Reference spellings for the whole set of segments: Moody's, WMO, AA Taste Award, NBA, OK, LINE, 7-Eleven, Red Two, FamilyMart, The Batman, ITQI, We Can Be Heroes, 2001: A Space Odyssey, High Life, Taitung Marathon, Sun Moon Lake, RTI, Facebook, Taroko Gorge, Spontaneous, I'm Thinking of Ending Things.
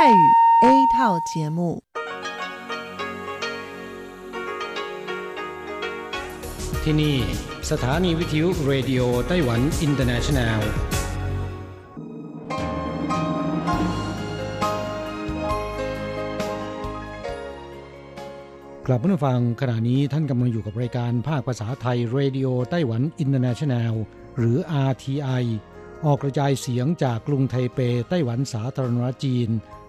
泰语 A 套节目。ที่นี่สถานีวิทยุเรดิโอไต้หวันอินเตอร์เนชั่นแนลกลับมาฟังขณะนี้ท่านกำลังอยู่กับรายการภาคภาษาไทยเรดิโอไต้หวันอินเตอร์เนชั่นแนลหรือ RTI ออกกระจายเสียงจากกรุงไทเปไต้หวันสาธารณรัฐจีน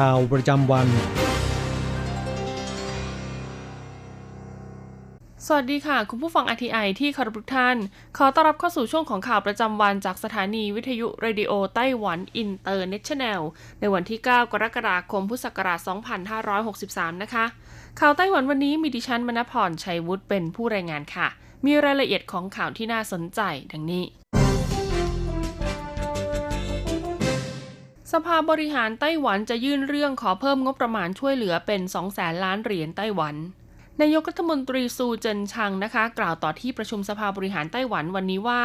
ข่าวประจำวันสวัสดีค่ะคุณผู้ฟัง RTI ที่เคารพทุกท่านขอต้อนรับเข้าสู่ช่วงของข่าวประจำวันจากสถานีวิทยุเรดิโอไต้หวันอินเตอร์เนชั่นแนลในวันที่ 9 กรกฎาคม พุทธศักราช 2563 นะคะข่าวไต้หวันวันนี้มีดิฉันมณพรชัยวุฒิเป็นผู้รายงานค่ะมีรายละเอียดของข่าวที่น่าสนใจดังนี้สภาบริหารไต้หวันจะยื่นเรื่องขอเพิ่มงบประมาณช่วยเหลือเป็น 200,000 ล้านเหรียญไต้หวันนายกรัฐมนตรีซูเจินชังนะคะกล่าวต่อที่ประชุมสภาบริหารไต้หวันวันนี้ว่า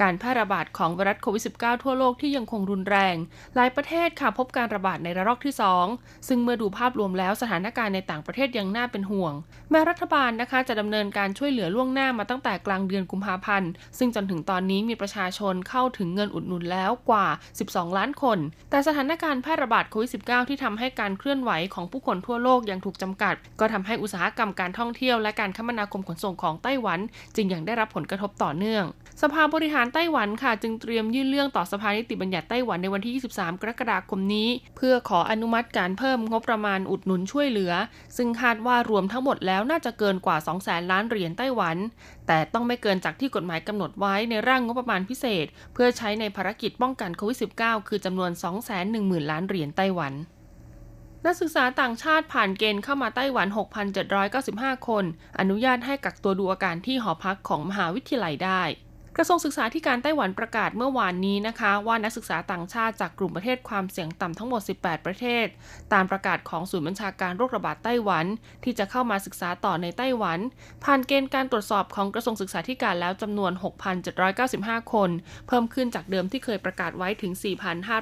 การแพร่ระบาดของไวรัสโควิด -19 ทั่วโลกที่ยังคงรุนแรงหลายประเทศค่ะพบการระบาดในระลอกที่ 2ซึ่งเมื่อดูภาพรวมแล้วสถานการณ์ในต่างประเทศยังน่าเป็นห่วงแม้รัฐบาลนะคะจะดำเนินการช่วยเหลือล่วงหน้ามาตั้งแต่กลางเดือนกุมภาพันธ์ซึ่งจนถึงตอนนี้มีประชาชนเข้าถึงเงินอุดหนุนแล้วกว่า12ล้านคนแต่สถานการณ์แพร่ระบาดโควิด -19 ที่ทำให้การเคลื่อนไหวของผู้คนทั่วโลกยังถูกจำกัดก็ทำให้อุตสาหกรรมการท่องเที่ยวและการคมนาคมขนส่งของไต้หวันจึงยังได้รับผลกระทบต่อเนื่องสภาบริหารไต้หวันค่ะจึงเตรียมยื่นเรื่องต่อสภานิติบัญญัติไต้หวันในวันที่23กรกฎาคมนี้เพื่อขออนุมัติการเพิ่มงบประมาณอุดหนุนช่วยเหลือซึ่งคาดว่ารวมทั้งหมดแล้วน่าจะเกินกว่า 200,000 ล้านเหรียญไต้หวันแต่ต้องไม่เกินจากที่กฎหมายกำหนดไว้ในร่างงบประมาณพิเศษเพื่อใช้ในภารกิจป้องกันโควิด -19 คือจำนวน 210,000 ล้านเหรียญไต้หวันนักศึกษาต่างชาติผ่านเกณฑ์เข้ามาไต้หวัน 6,795 คนอนุญาตให้กักตัวดูอาการที่หอพักของมหาวิทยาลัยได้กระทรวงศึกษาธิการไต้หวันประกาศเมื่อวานนี้นะคะว่านักศึกษาต่างชาติจากกลุ่มประเทศความเสี่ยงต่ำทั้งหมด18ประเทศตามประกาศของศูนย์บัญชาการโรคระบาดไต้หวันที่จะเข้ามาศึกษาต่อในไต้หวันผ่านเกณฑ์การตรวจสอบของกระทรวงศึกษาธิการแล้วจำนวน 6,795 คนเพิ่มขึ้นจากเดิมที่เคยประกาศไว้ถึง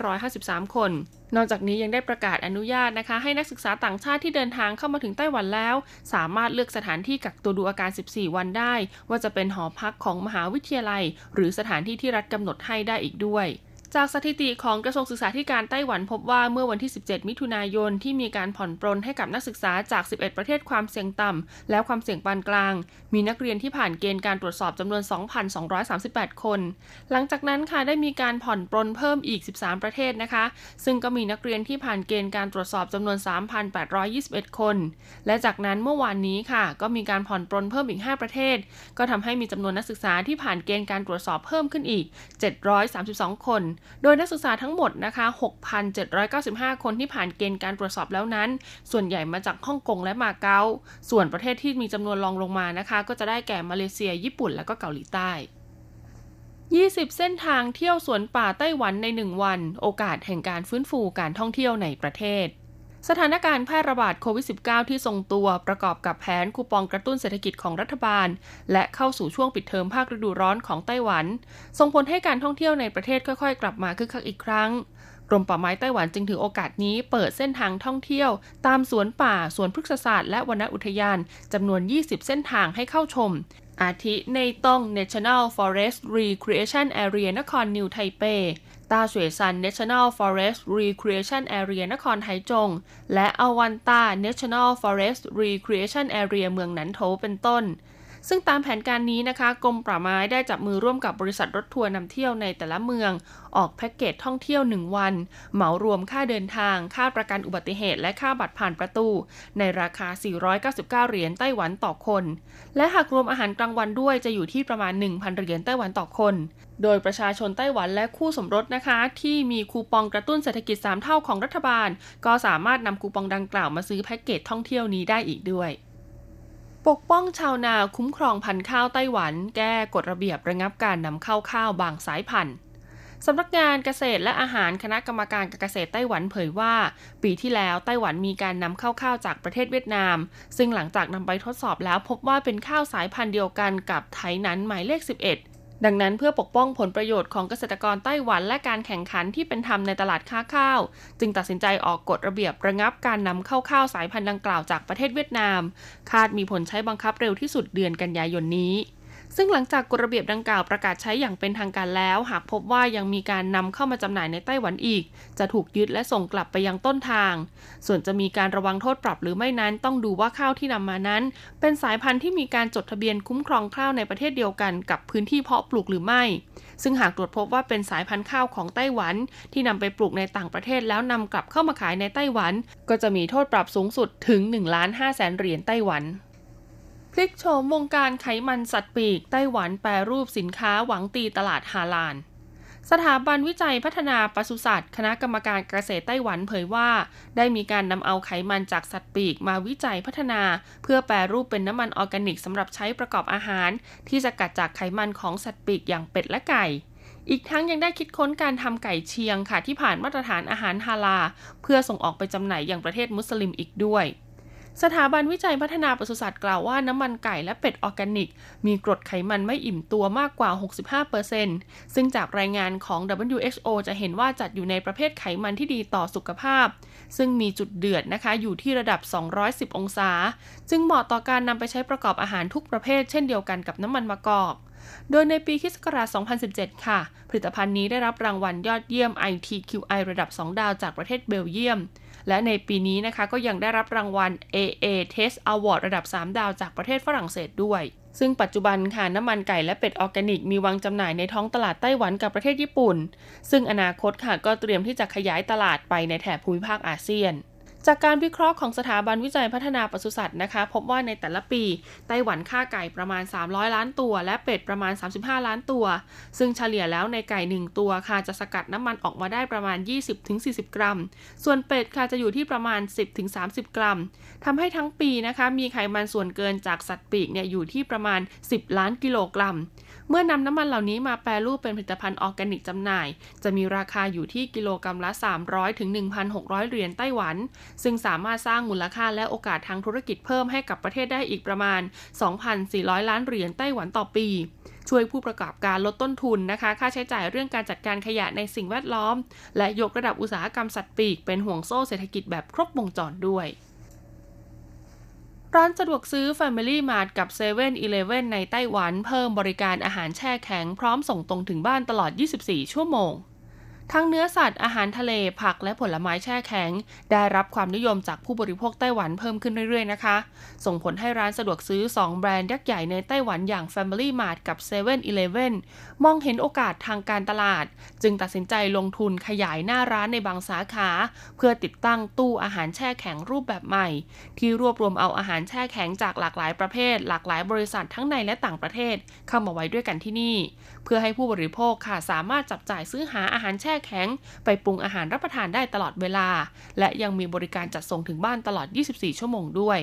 4,553 คนนอกจากนี้ยังได้ประกาศอนุญาตนะคะให้นักศึกษาต่างชาติที่เดินทางเข้ามาถึงไต้หวันแล้วสามารถเลือกสถานที่กักตัวดูอาการ14วันได้ว่าจะเป็นหอพักของมหาวิทยาลัยหรือสถานที่ที่รัฐกำหนดให้ได้อีกด้วยจากสถิติของกระทรวงศึกษาธิการไต้หวันพบว่าเมื่อวันที่17มิถุนายนที่มีการผ่อนปรนให้กับนักศึกษาจาก11ประเทศความเสี่ยงต่ำและความเสี่ยงปานกลางมีนักเรียนที่ผ่านเกณฑ์การตรวจสอบจำนวน 2,238 คนหลังจากนั้นค่ะได้มีการผ่อนปรนเพิ่มอีก13ประเทศนะคะซึ่งก็มีนักเรียนที่ผ่านเกณฑ์การตรวจสอบจำนวน 3,821 คนและจากนั้นเมื่อวานนี้ค่ะก็มีการผ่อนปรนเพิ่มอีก5ประเทศก็ทำให้มีจำนวนนักศึกษาที่ผ่านเกณฑ์การตรวจสอบเพิ่มขึ้นอีก732คนโดยนักศึกษาทั้งหมดนะคะ 6,795 คนที่ผ่านเกณฑ์การตรวจสอบแล้วนั้นส่วนใหญ่มาจากฮ่องกงและมาเก๊าส่วนประเทศที่มีจำนวนรองลงมานะคะก็จะได้แก่มาเลเซียญี่ปุ่นและก็เกาหลีใต้20เส้นทางเที่ยวสวนป่าไต้หวันใน1วันโอกาสแห่งการฟื้นฟูการท่องเที่ยวในประเทศสถานการณ์แพร่ระบาดโควิด -19 ที่ทรงตัวประกอบกับแผนคูปองกระตุ้นเศรษฐกิจของรัฐบาลและเข้าสู่ช่วงปิดเทอมภาคฤดูร้อนของไต้หวันส่งผลให้การท่องเที่ยวในประเทศค่อยๆกลับมาคึกคักอีกครั้งกรมป่าไม้ไต้หวันจึงถือโอกาสนี้เปิดเส้นทางท่องเที่ยวตามสวนป่าสวนพฤกษศาสตร์และวรรณอุทยานจำนวน20เส้นทางให้เข้าชมอาทิในต้อง National Forest Recreation Area นครนิวไทเปตาเสวยซัน National Forest Recreation Area นครไทจงและอวันตา National Forest Recreation Area เมืองหนันโถเป็นต้น ซึ่งตามแผนการนี้นะคะกรมป่าไม้ได้จับมือร่วมกับบริษัทรถทัวร์นำเที่ยวในแต่ละเมืองออกแพ็กเกจท่องเที่ยว1วันเหมารวมค่าเดินทางค่าประกันอุบัติเหตุและค่าบัตรผ่านประตูในราคา499เหรียญไต้หวันต่อคนและหากรวมอาหารกลางวันด้วยจะอยู่ที่ประมาณ 1,000 เหรียญไต้หวันต่อคนโดยประชาชนไต้หวันและคู่สมรสนะคะที่มีคูปองกระตุ้นเศรษฐกิจ3เท่าของรัฐบาลก็สามารถนำคูปองดังกล่าวมาซื้อแพ็กเกจท่องเที่ยวนี้ได้อีกด้วยปกป้องชาวนาคุ้มครองพันธุ์ข้าวไต้หวันแก้กฎระเบียบระงับการนำเข้าข้าวบางสายพันธุ์สำนักงานเกษตรและอาหารคณะกรรมการการเกษตรไต้หวันเผยว่าปีที่แล้วไต้หวันมีการนำเข้าข้าวจากประเทศเวียดนามซึ่งหลังจากนำไปทดสอบแล้วพบว่าเป็นข้าวสายพันธุ์เดียวกันกับไถหนานหมายเลข11ดังนั้นเพื่อปกป้องผลประโยชน์ของเกษตรกรไต้หวันและการแข่งขันที่เป็นธรรมในตลาดค้าข้าวจึงตัดสินใจออกกฎระเบียบระงับการนำเข้าข้าวสายพันธุ์ดังกล่าวจากประเทศเวียดนามคาดมีผลใช้บังคับเร็วที่สุดเดือนกันยายนนี้ซึ่งหลังจากกฎระเบียบดังกล่าวประกาศใช้อย่างเป็นทางการแล้วหากพบว่ายังมีการนำเข้ามาจำหน่ายในไต้หวันอีกจะถูกยึดและส่งกลับไปยังต้นทางส่วนจะมีการระวังโทษปรับหรือไม่นั้นต้องดูว่าข้าวที่นำมานั้นเป็นสายพันธุ์ที่มีการจดทะเบียนคุ้มครองข้าวในประเทศเดียวกันกับพื้นที่เพาะปลูกหรือไม่ซึ่งหากตรวจพบว่าเป็นสายพันธุ์ข้าวของไต้หวันที่นำไปปลูกในต่างประเทศแล้วนำกลับเข้ามาขายในไต้หวันก็จะมีโทษปรับสูงสุดถึง 1,500,000 เหรียญไต้หวันพลิกโฉมวงการไขมันสัตว์ปีกไต้หวันแปรรูปสินค้าหวังตีตลาดฮาลาลสถาบันวิจัยพัฒนาปศุสัตว์คณะกรรมการเกษตรไต้หวันเผยว่าได้มีการนำเอาไขมันจากสัตว์ปีกมาวิจัยพัฒนาเพื่อแปรรูปเป็นน้ำมันออร์แกนิกสำหรับใช้ประกอบอาหารที่สกัดจากไขมันของสัตว์ปีกอย่างเป็ดและไก่อีกทั้งยังได้คิดค้นการทำไก่เชียงค่ะที่ผ่านมาตรฐานอาหารฮาลาลเพื่อส่งออกไปจำหน่ายยังประเทศมุสลิมอีกด้วยสถาบันวิจัยพัฒนาปศุสัตว์กล่าวว่าน้ำมันไก่และเป็ดออร์แกนิกมีกรดไขมันไม่อิ่มตัวมากกว่า 65% ซึ่งจากรายงานของ WHO จะเห็นว่าจัดอยู่ในประเภทไขมันที่ดีต่อสุขภาพซึ่งมีจุดเดือดนะคะอยู่ที่ระดับ210องศาจึงเหมาะต่อการนำไปใช้ประกอบอาหารทุกประเภทเช่นเดียวกันกับน้ำมันมะกอกโดยในปีค.ศ. 2017ค่ะผลิตภัณฑ์นี้ได้รับรางวัลยอดเยี่ยม ITQI ระดับ2ดาวจากประเทศเบลเยียมและในปีนี้นะคะก็ยังได้รับรางวัล AA Taste Award ระดับ3ดาวจากประเทศฝรั่งเศสด้วยซึ่งปัจจุบันค่ะน้ำมันไก่และเป็ดออร์แกนิกมีวางจำหน่ายในท้องตลาดไต้หวันกับประเทศญี่ปุ่นซึ่งอนาคตค่ะก็เตรียมที่จะขยายตลาดไปในแถบภูมิภาคอาเซียนจากการวิเคราะห์ของสถาบันวิจัยพัฒนาปศุสัตว์นะคะพบว่าในแต่ละปีไต้หวันฆ่าไก่ประมาณ300ล้านตัวและเป็ดประมาณ35ล้านตัวซึ่งเฉลี่ยแล้วในไก่1ตัวค่ะจะสกัดน้ำมันออกมาได้ประมาณ 20-40 กรัมส่วนเป็ดค่ะจะอยู่ที่ประมาณ 10-30 กรัมทำให้ทั้งปีนะคะมีไขมันส่วนเกินจากสัตว์ปีกเนี่ยอยู่ที่ประมาณ10ล้านกิโลกรัมเมื่อนำน้ำมันเหล่านี้มาแปรรูปเป็นผลิตภัณฑ์ออร์แกนิกจำหน่ายจะมีราคาอยู่ที่กิโลกรัมละ 300-1,600 เหรียญไต้หวันซึ่งสามารถสร้างมูลค่าและโอกาสทางธุรกิจเพิ่มให้กับประเทศได้อีกประมาณ 2,400 ล้านเหรียญไต้หวันต่อปีช่วยผู้ประกอบการลดต้นทุนนะคะค่าใช้จ่ายเรื่องการจัดการขยะในสิ่งแวดล้อมและยกระดับอุตสาหกรรมสัตว์ปีกเป็นห่วงโซ่เศรษฐกิจแบบครบวงจรด้วยร้านสะดวกซื้อ FamilyMart กับ 7-Eleven ในไต้หวันเพิ่มบริการอาหารแช่แข็งพร้อมส่งตรงถึงบ้านตลอด24ชั่วโมงทั้งเนื้อสัตว์อาหารทะเลผักและผลไม้แช่แข็งได้รับความนิยมจากผู้บริโภคไต้หวันเพิ่มขึ้นเรื่อยๆนะคะส่งผลให้ร้านสะดวกซื้อ2แบรนด์ยักษ์ใหญ่ในไต้หวันอย่าง FamilyMart กับ 7-Eleven มองเห็นโอกาสทางการตลาดจึงตัดสินใจลงทุนขยายหน้าร้านในบางสาขาเพื่อติดตั้งตู้อาหารแช่แข็งรูปแบบใหม่ที่รวบรวมเอาอาหารแช่แข็งจากหลากหลายประเภทหลากหลายบริษัททั้งในและต่างประเทศเข้ามาไว้ด้วยกันที่นี่เพื่อให้ผู้บริโภคค่ะสามารถจับจ่ายซื้อหาอาหารแข็งไปปรุงอาหารรับประทานได้ตลอดเวลาและยังมีบริการจัดส่งถึงบ้านตลอด24ชั่วโมงด้วย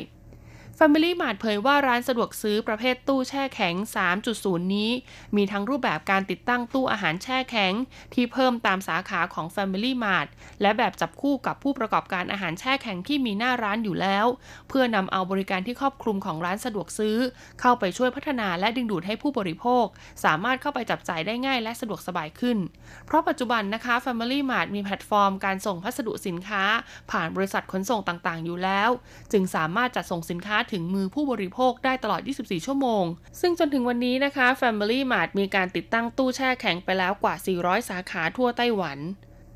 FamilyMart เผยว่าร้านสะดวกซื้อประเภทตู้แช่แข็ง 3.0 นี้มีทั้งรูปแบบการติดตั้งตู้อาหารแช่แข็งที่เพิ่มตามสาขาของ FamilyMart และแบบจับคู่กับผู้ประกอบการอาหารแช่แข็งที่มีหน้าร้านอยู่แล้วเพื่อนำเอาบริการที่ครอบคลุมของร้านสะดวกซื้อเข้าไปช่วยพัฒนาและดึงดูดให้ผู้บริโภคสามารถเข้าไปจับจ่ายได้ง่ายและสะดวกสบายขึ้นเพราะปัจจุบันนะคะ FamilyMart มีแพลตฟอร์มการส่งพัสดุสินค้าผ่านบริษัทขนส่งต่างๆอยู่แล้วจึงสามารถจัดส่งสินค้าถึงมือผู้บริโภคได้ตลอด24ชั่วโมงซึ่งจนถึงวันนี้นะคะ FamilyMart มีการติดตั้งตู้แช่แข็งไปแล้วกว่า400สาขาทั่วไต้หวัน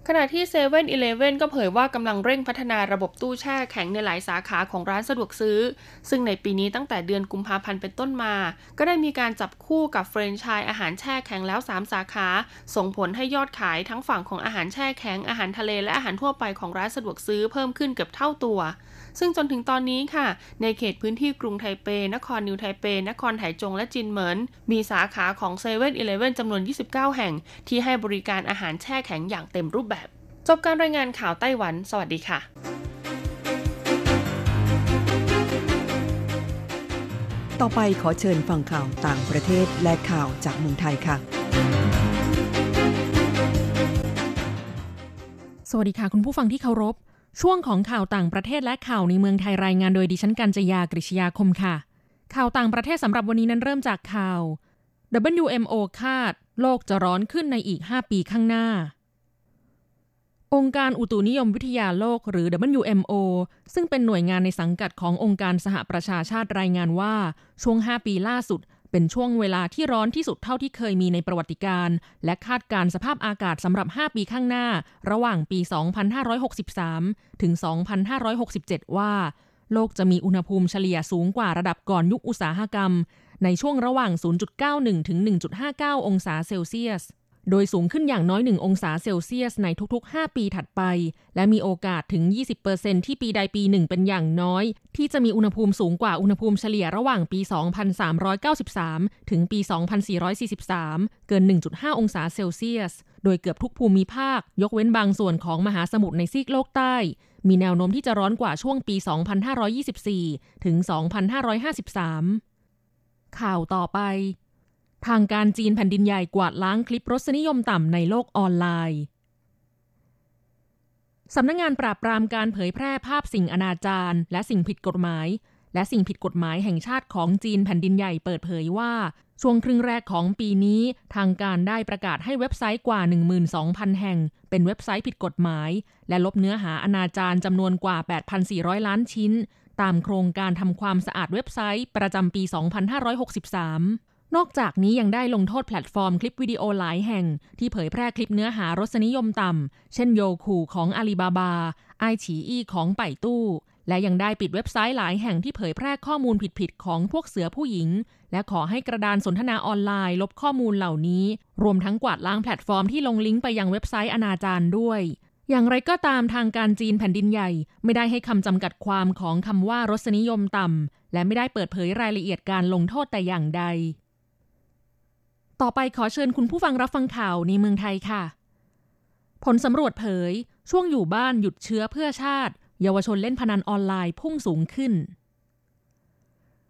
ขณะที่ 7-Eleven ก็เผยว่ากำลังเร่งพัฒนาระบบตู้แช่แข็งในหลายสาขาของร้านสะดวกซื้อซึ่งในปีนี้ตั้งแต่เดือนกุมภาพันธ์เป็นต้นมาก็ได้มีการจับคู่กับแฟรนไชส์อาหารแช่แข็งแล้ว3สาขาส่งผลให้ยอดขายทั้งฝั่งของอาหารแช่แข็งอาหารทะเลและอาหารทั่วไปของร้านสะดวกซื้อเพิ่มขึ้นเกือบเท่าตัวซึ่งจนถึงตอนนี้ค่ะในเขตพื้นที่กรุงไทเปนครนิวไทเปนครไถจงและจินเหมินมีสาขาของ 7-Eleven จำนวน29แห่งที่ให้บริการอาหารแช่แข็งอย่างเต็มรูปแบบจบการรายงานข่าวไต้หวันสวัสดีค่ะต่อไปขอเชิญฟังข่าวต่างประเทศและข่าวจากเมืองไทยค่ะสวัสดีค่ะคุณผู้ฟังที่เคารพช่วงของข่าวต่างประเทศและข่าวในเมืองไทยรายงานโดยดิฉันกัญจยากฤษยาคมค่ะข่าวต่างประเทศสำหรับวันนี้นั้นเริ่มจากข่าว WMO คาดโลกจะร้อนขึ้นในอีก5ปีข้างหน้าองค์การอุตุนิยมวิทยาโลกหรือ WMO ซึ่งเป็นหน่วยงานในสังกัดขององค์การสหประชาชาติรายงานว่าช่วง5ปีล่าสุดเป็นช่วงเวลาที่ร้อนที่สุดเท่าที่เคยมีในประวัติการและคาดการณ์สภาพอากาศสำหรับ5ปีข้างหน้าระหว่างปี 2563 ถึง 2567 ว่าโลกจะมีอุณหภูมิเฉลี่ยสูงกว่าระดับก่อนยุคอุตสาหกรรมในช่วงระหว่าง 0.91 ถึง 1.59 องศาเซลเซียสโดยสูงขึ้นอย่างน้อย1องศาเซลเซียสในทุกๆ5ปีถัดไปและมีโอกาสถึง 20% ที่ปีใดปีหนึ่งเป็นอย่างน้อยที่จะมีอุณหภูมิสูงกว่าอุณหภูมิเฉลี่ยระหว่างปี 2,393 ถึงปี 2,443 เกิน 1.5 องศาเซลเซียสโดยเกือบทุกภูมิภาคยกเว้นบางส่วนของมหาสมุทรในซีกโลกใต้มีแนวโน้มที่จะร้อนกว่าช่วงปี 2,524 ถึง 2,553 ข่าวต่อไปทางการจีนแผ่นดินใหญ่กวาดล้างคลิปรสนิยมต่ำในโลกออนไลน์สำนักงานปราบปรามการเผยแพร่ภาพสิ่งอนาจารและสิ่งผิดกฎหมายและสิ่งผิดกฎหมายแห่งชาติของจีนแผ่นดินใหญ่เปิดเผยว่าช่วงครึ่งแรกของปีนี้ทางการได้ประกาศให้เว็บไซต์กว่า 12,000 แห่งเป็นเว็บไซต์ผิดกฎหมายและลบเนื้อหาอนาจารจำนวนกว่า 8,400 ล้านชิ้นตามโครงการทำความสะอาดเว็บไซต์ประจำปี 2563นอกจากนี้ยังได้ลงโทษแพลตฟอร์มคลิปวิดีโอหลายแห่งที่เผยแพร่คลิปเนื้อหารสนิยมต่ำเช่นโยคูของอาลีบาบาไอฉีอี้ของไปตู้และยังได้ปิดเว็บไซต์หลายแห่งที่เผยแพร่ข้อมูลผิดๆของพวกเสือผู้หญิงและขอให้กระดานสนทนาออนไลน์ลบข้อมูลเหล่านี้รวมทั้งกวาดล้างแพลตฟอร์มที่ลงลิงก์ไปยังเว็บไซต์อนาจารด้วยอย่างไรก็ตามทางการจีนแผ่นดินใหญ่ไม่ได้ให้คำจำกัดความของคำว่ารสนิยมต่ำและไม่ได้เปิดเผยรายละเอียดการลงโทษแต่อย่างใดต่อไปขอเชิญคุณผู้ฟังรับฟังข่าวในเมืองไทยค่ะผลสำรวจเผยช่วงอยู่บ้านหยุดเชื้อเพื่อชาติเยาวชนเล่นพนันออนไลน์พุ่งสูงขึ้น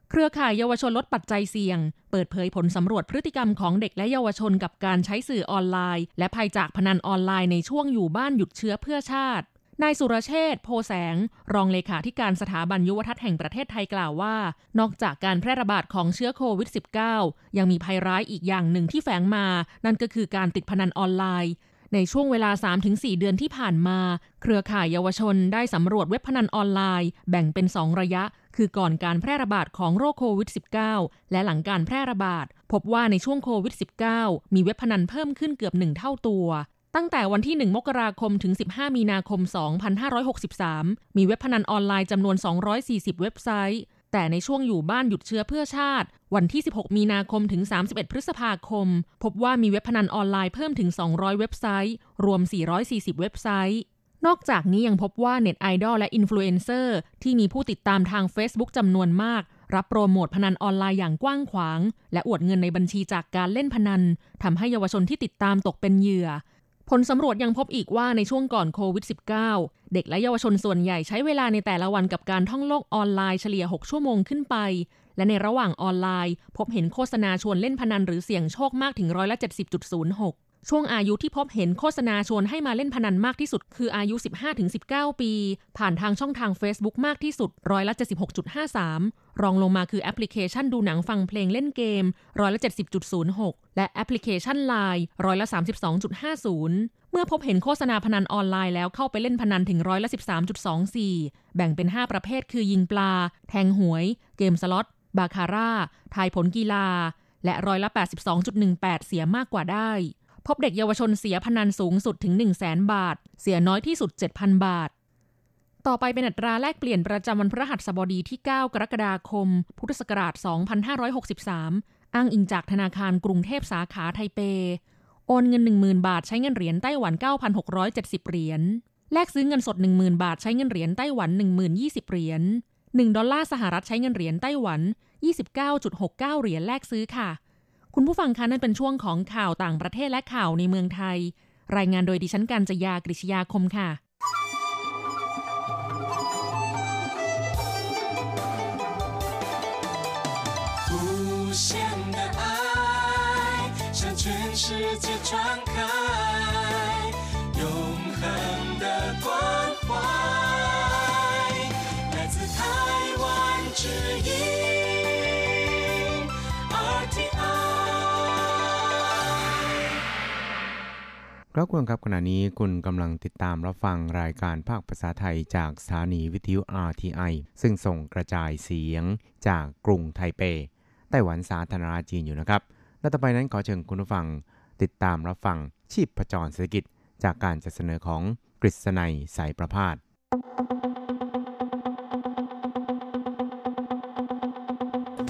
เครือข่ายเยาวชนลดปัจจัยเสี่ยงเปิดเผยผลสำรวจพฤติกรรมของเด็กและเยาวชนกับการใช้สื่อออนไลน์และภัยจากพนันออนไลน์ในช่วงอยู่บ้านหยุดเชื้อเพื่อชาตินายสุรเชษฐ์โพแสงรองเลขาธิการสถาบันยุวทัศน์แห่งประเทศไทยกล่าวว่านอกจากการแพร่ระบาดของเชื้อโควิด -19 ยังมีภัยร้ายอีกอย่างหนึ่งที่แฝงมานั่นก็คือการติดพนันออนไลน์ในช่วงเวลา 3-4 เดือนที่ผ่านมาเครือข่ายเยาวชนได้สำรวจเว็บพนันออนไลน์แบ่งเป็น2ระยะคือก่อนการแพร่ระบาดของโรคโควิด -19 และหลังการแพร่ระบาดพบว่าในช่วงโควิด -19 มีเว็บพนันเพิ่มขึ้นเกือบ1เท่าตัวตั้งแต่วันที่1มกราคมถึง15มีนาคม2563มีเว็บพนันออนไลน์จำนวน240เว็บไซต์แต่ในช่วงอยู่บ้านหยุดเชื้อเพื่อชาติวันที่16มีนาคมถึง31พฤษภาคมพบว่ามีเว็บพนันออนไลน์เพิ่มถึง200เว็บไซต์รวม440เว็บไซต์นอกจากนี้ยังพบว่าเน็ตไอดอลและอินฟลูเอนเซอร์ที่มีผู้ติดตามทาง Facebook จำนวนมากรับโปรโมทพนันออนไลน์อย่างกว้างขวางและอวดเงินในบัญชีจากการเล่นพนันทำให้เยาวชนที่ติดตามตกเป็นเหยื่อผลสำรวจยังพบอีกว่าในช่วงก่อนโควิด -19 เด็กและเยาวชนส่วนใหญ่ใช้เวลาในแต่ละวันกับการท่องโลกออนไลน์เฉลี่ย6ชั่วโมงขึ้นไปและในระหว่างออนไลน์พบเห็นโฆษณาชวนเล่นพนันหรือเสี่ยงโชคมากถึง 70.06% ช่วงอายุที่พบเห็นโฆษณาชวนให้มาเล่นพนันมากที่สุดคืออายุ 15-19 ปีผ่านทางช่องทาง Facebook มากที่สุด 76.53% รองลงมาคือแอปพลิเคชันดูหนังฟังเพลงเล่นเกม 70.06%และแอปพลิเคชัน LINE 32.50% เมื่อพบเห็นโฆษณาพนันออนไลน์แล้วเข้าไปเล่นพนันถึง 13.24% แบ่งเป็น5ประเภทคือยิงปลาแทงหวยเกมสล็อตบาคาร่าทายผลกีฬาและ 82.18% เสียมากกว่าได้ พบเด็กเยาวชนเสียพนันสูงสุดถึง 100,000 บาทเสียน้อยที่สุด 7,000 บาทต่อไปเป็นอัตราแลกเปลี่ยนประจำวันพฤหัสบดีที่9กรกฎาคมพุทธศักราช2563อ้างอิงจากธนาคารกรุงเทพสาขาไทเปโอนเงิน 10,000 บาทใช้เงินเหรียญไต้หวัน 9,670 เหรียญแลกซื้อเงินสด 10,000 บาทใช้เงินเหรียญไต้หวัน 10,020 เหรียญ1ดอลลาร์สหรัฐใช้เงินเหรียญไต้หวัน 29.69 เหรียญแลกซื้อค่ะคุณผู้ฟังคะนั่นเป็นช่วงของข่าวต่างประเทศและข่าวในเมืองไทยรายงานโดยดิฉันกัญจยากฤษยาคมค่ะครับคุณครับขณะนี้คุณกำลังติดตามรับฟังรายการภาคภาษาไทยจากสถานีวิทยุ RTI ซึ่งส่งกระจายเสียงจากกรุงไทเปไต้หวันสาธารณรัฐจีนอยู่นะครับและต่อไปนั้นขอเชิญคุณผู้ฟังติดตามรับฟังชีพจรเศรษฐกิจจากการจัดเสนอของกฤษณัยสายประภาส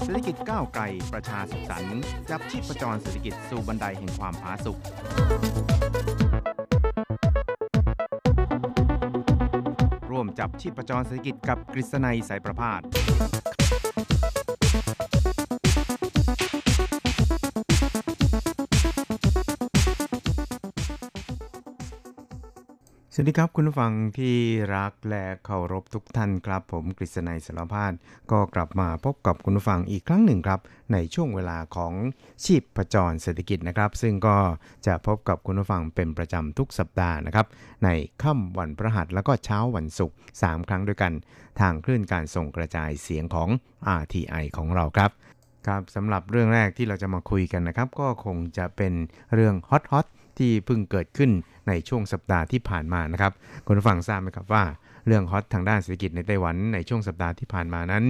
เศรษฐกิจก้าวไกลประชาสุขสันต์จับชีพจรเศรษฐกิจสู่บันไดแห่งความผาสุกร่วมจับชีพจรเศรษฐกิจกับกฤษณัยสายประภาสสวัสดีครับคุณผู้ฟังที่รักและเคารพทุกท่านครับผมกฤษณัยสารพาสก็กลับมาพบกับคุณผู้ฟังอีกครั้งหนึ่งครับในช่วงเวลาของชีพจรเศรษฐกิจนะครับซึ่งก็จะพบกับคุณผู้ฟังเป็นประจำทุกสัปดาห์นะครับในค่ำวันพฤหัสแล้วก็เช้าวันศุกร์3ครั้งด้วยกันทางคลื่นการส่งกระจายเสียงของ RTI ของเราครับครับสำหรับเรื่องแรกที่เราจะมาคุยกันนะครับก็คงจะเป็นเรื่องฮอตๆที่เพิ่งเกิดขึ้นในช่วงสัปดาห์ที่ผ่านมานะครับคุณผู้ฟังทราบไหมครับว่าเรื่องฮอตทางด้านเศรษฐกิจในไต้หวันในช่วงสัปดาห์ที่ผ่านมานั้น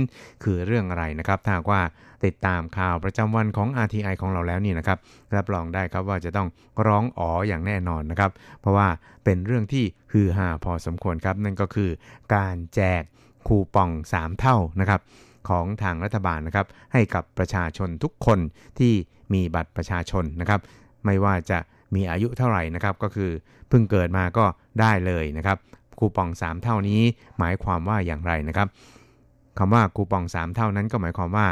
คือเรื่องอะไรนะครับถ้าว่าติดตามข่าวประจำวันของ RTI ของเราแล้วนี่นะครับรับรองได้ครับว่าจะต้องร้องอ๋ออย่างแน่นอนนะครับเพราะว่าเป็นเรื่องที่ฮือฮาพอสมควรครับนั่นก็คือการแจกคูปอง3เท่านะครับของทางรัฐบาลนะครับให้กับประชาชนทุกคนที่มีบัตรประชาชนนะครับไม่ว่าจะมีอายุเท่าไหร่นะครับก็คือเพิ่งเกิดมาก็ได้เลยนะครับคูปอง3เท่านี้หมายความว่าอย่างไรนะครับคำว่าคูปอง3เท่านั้นก็หมายความว่า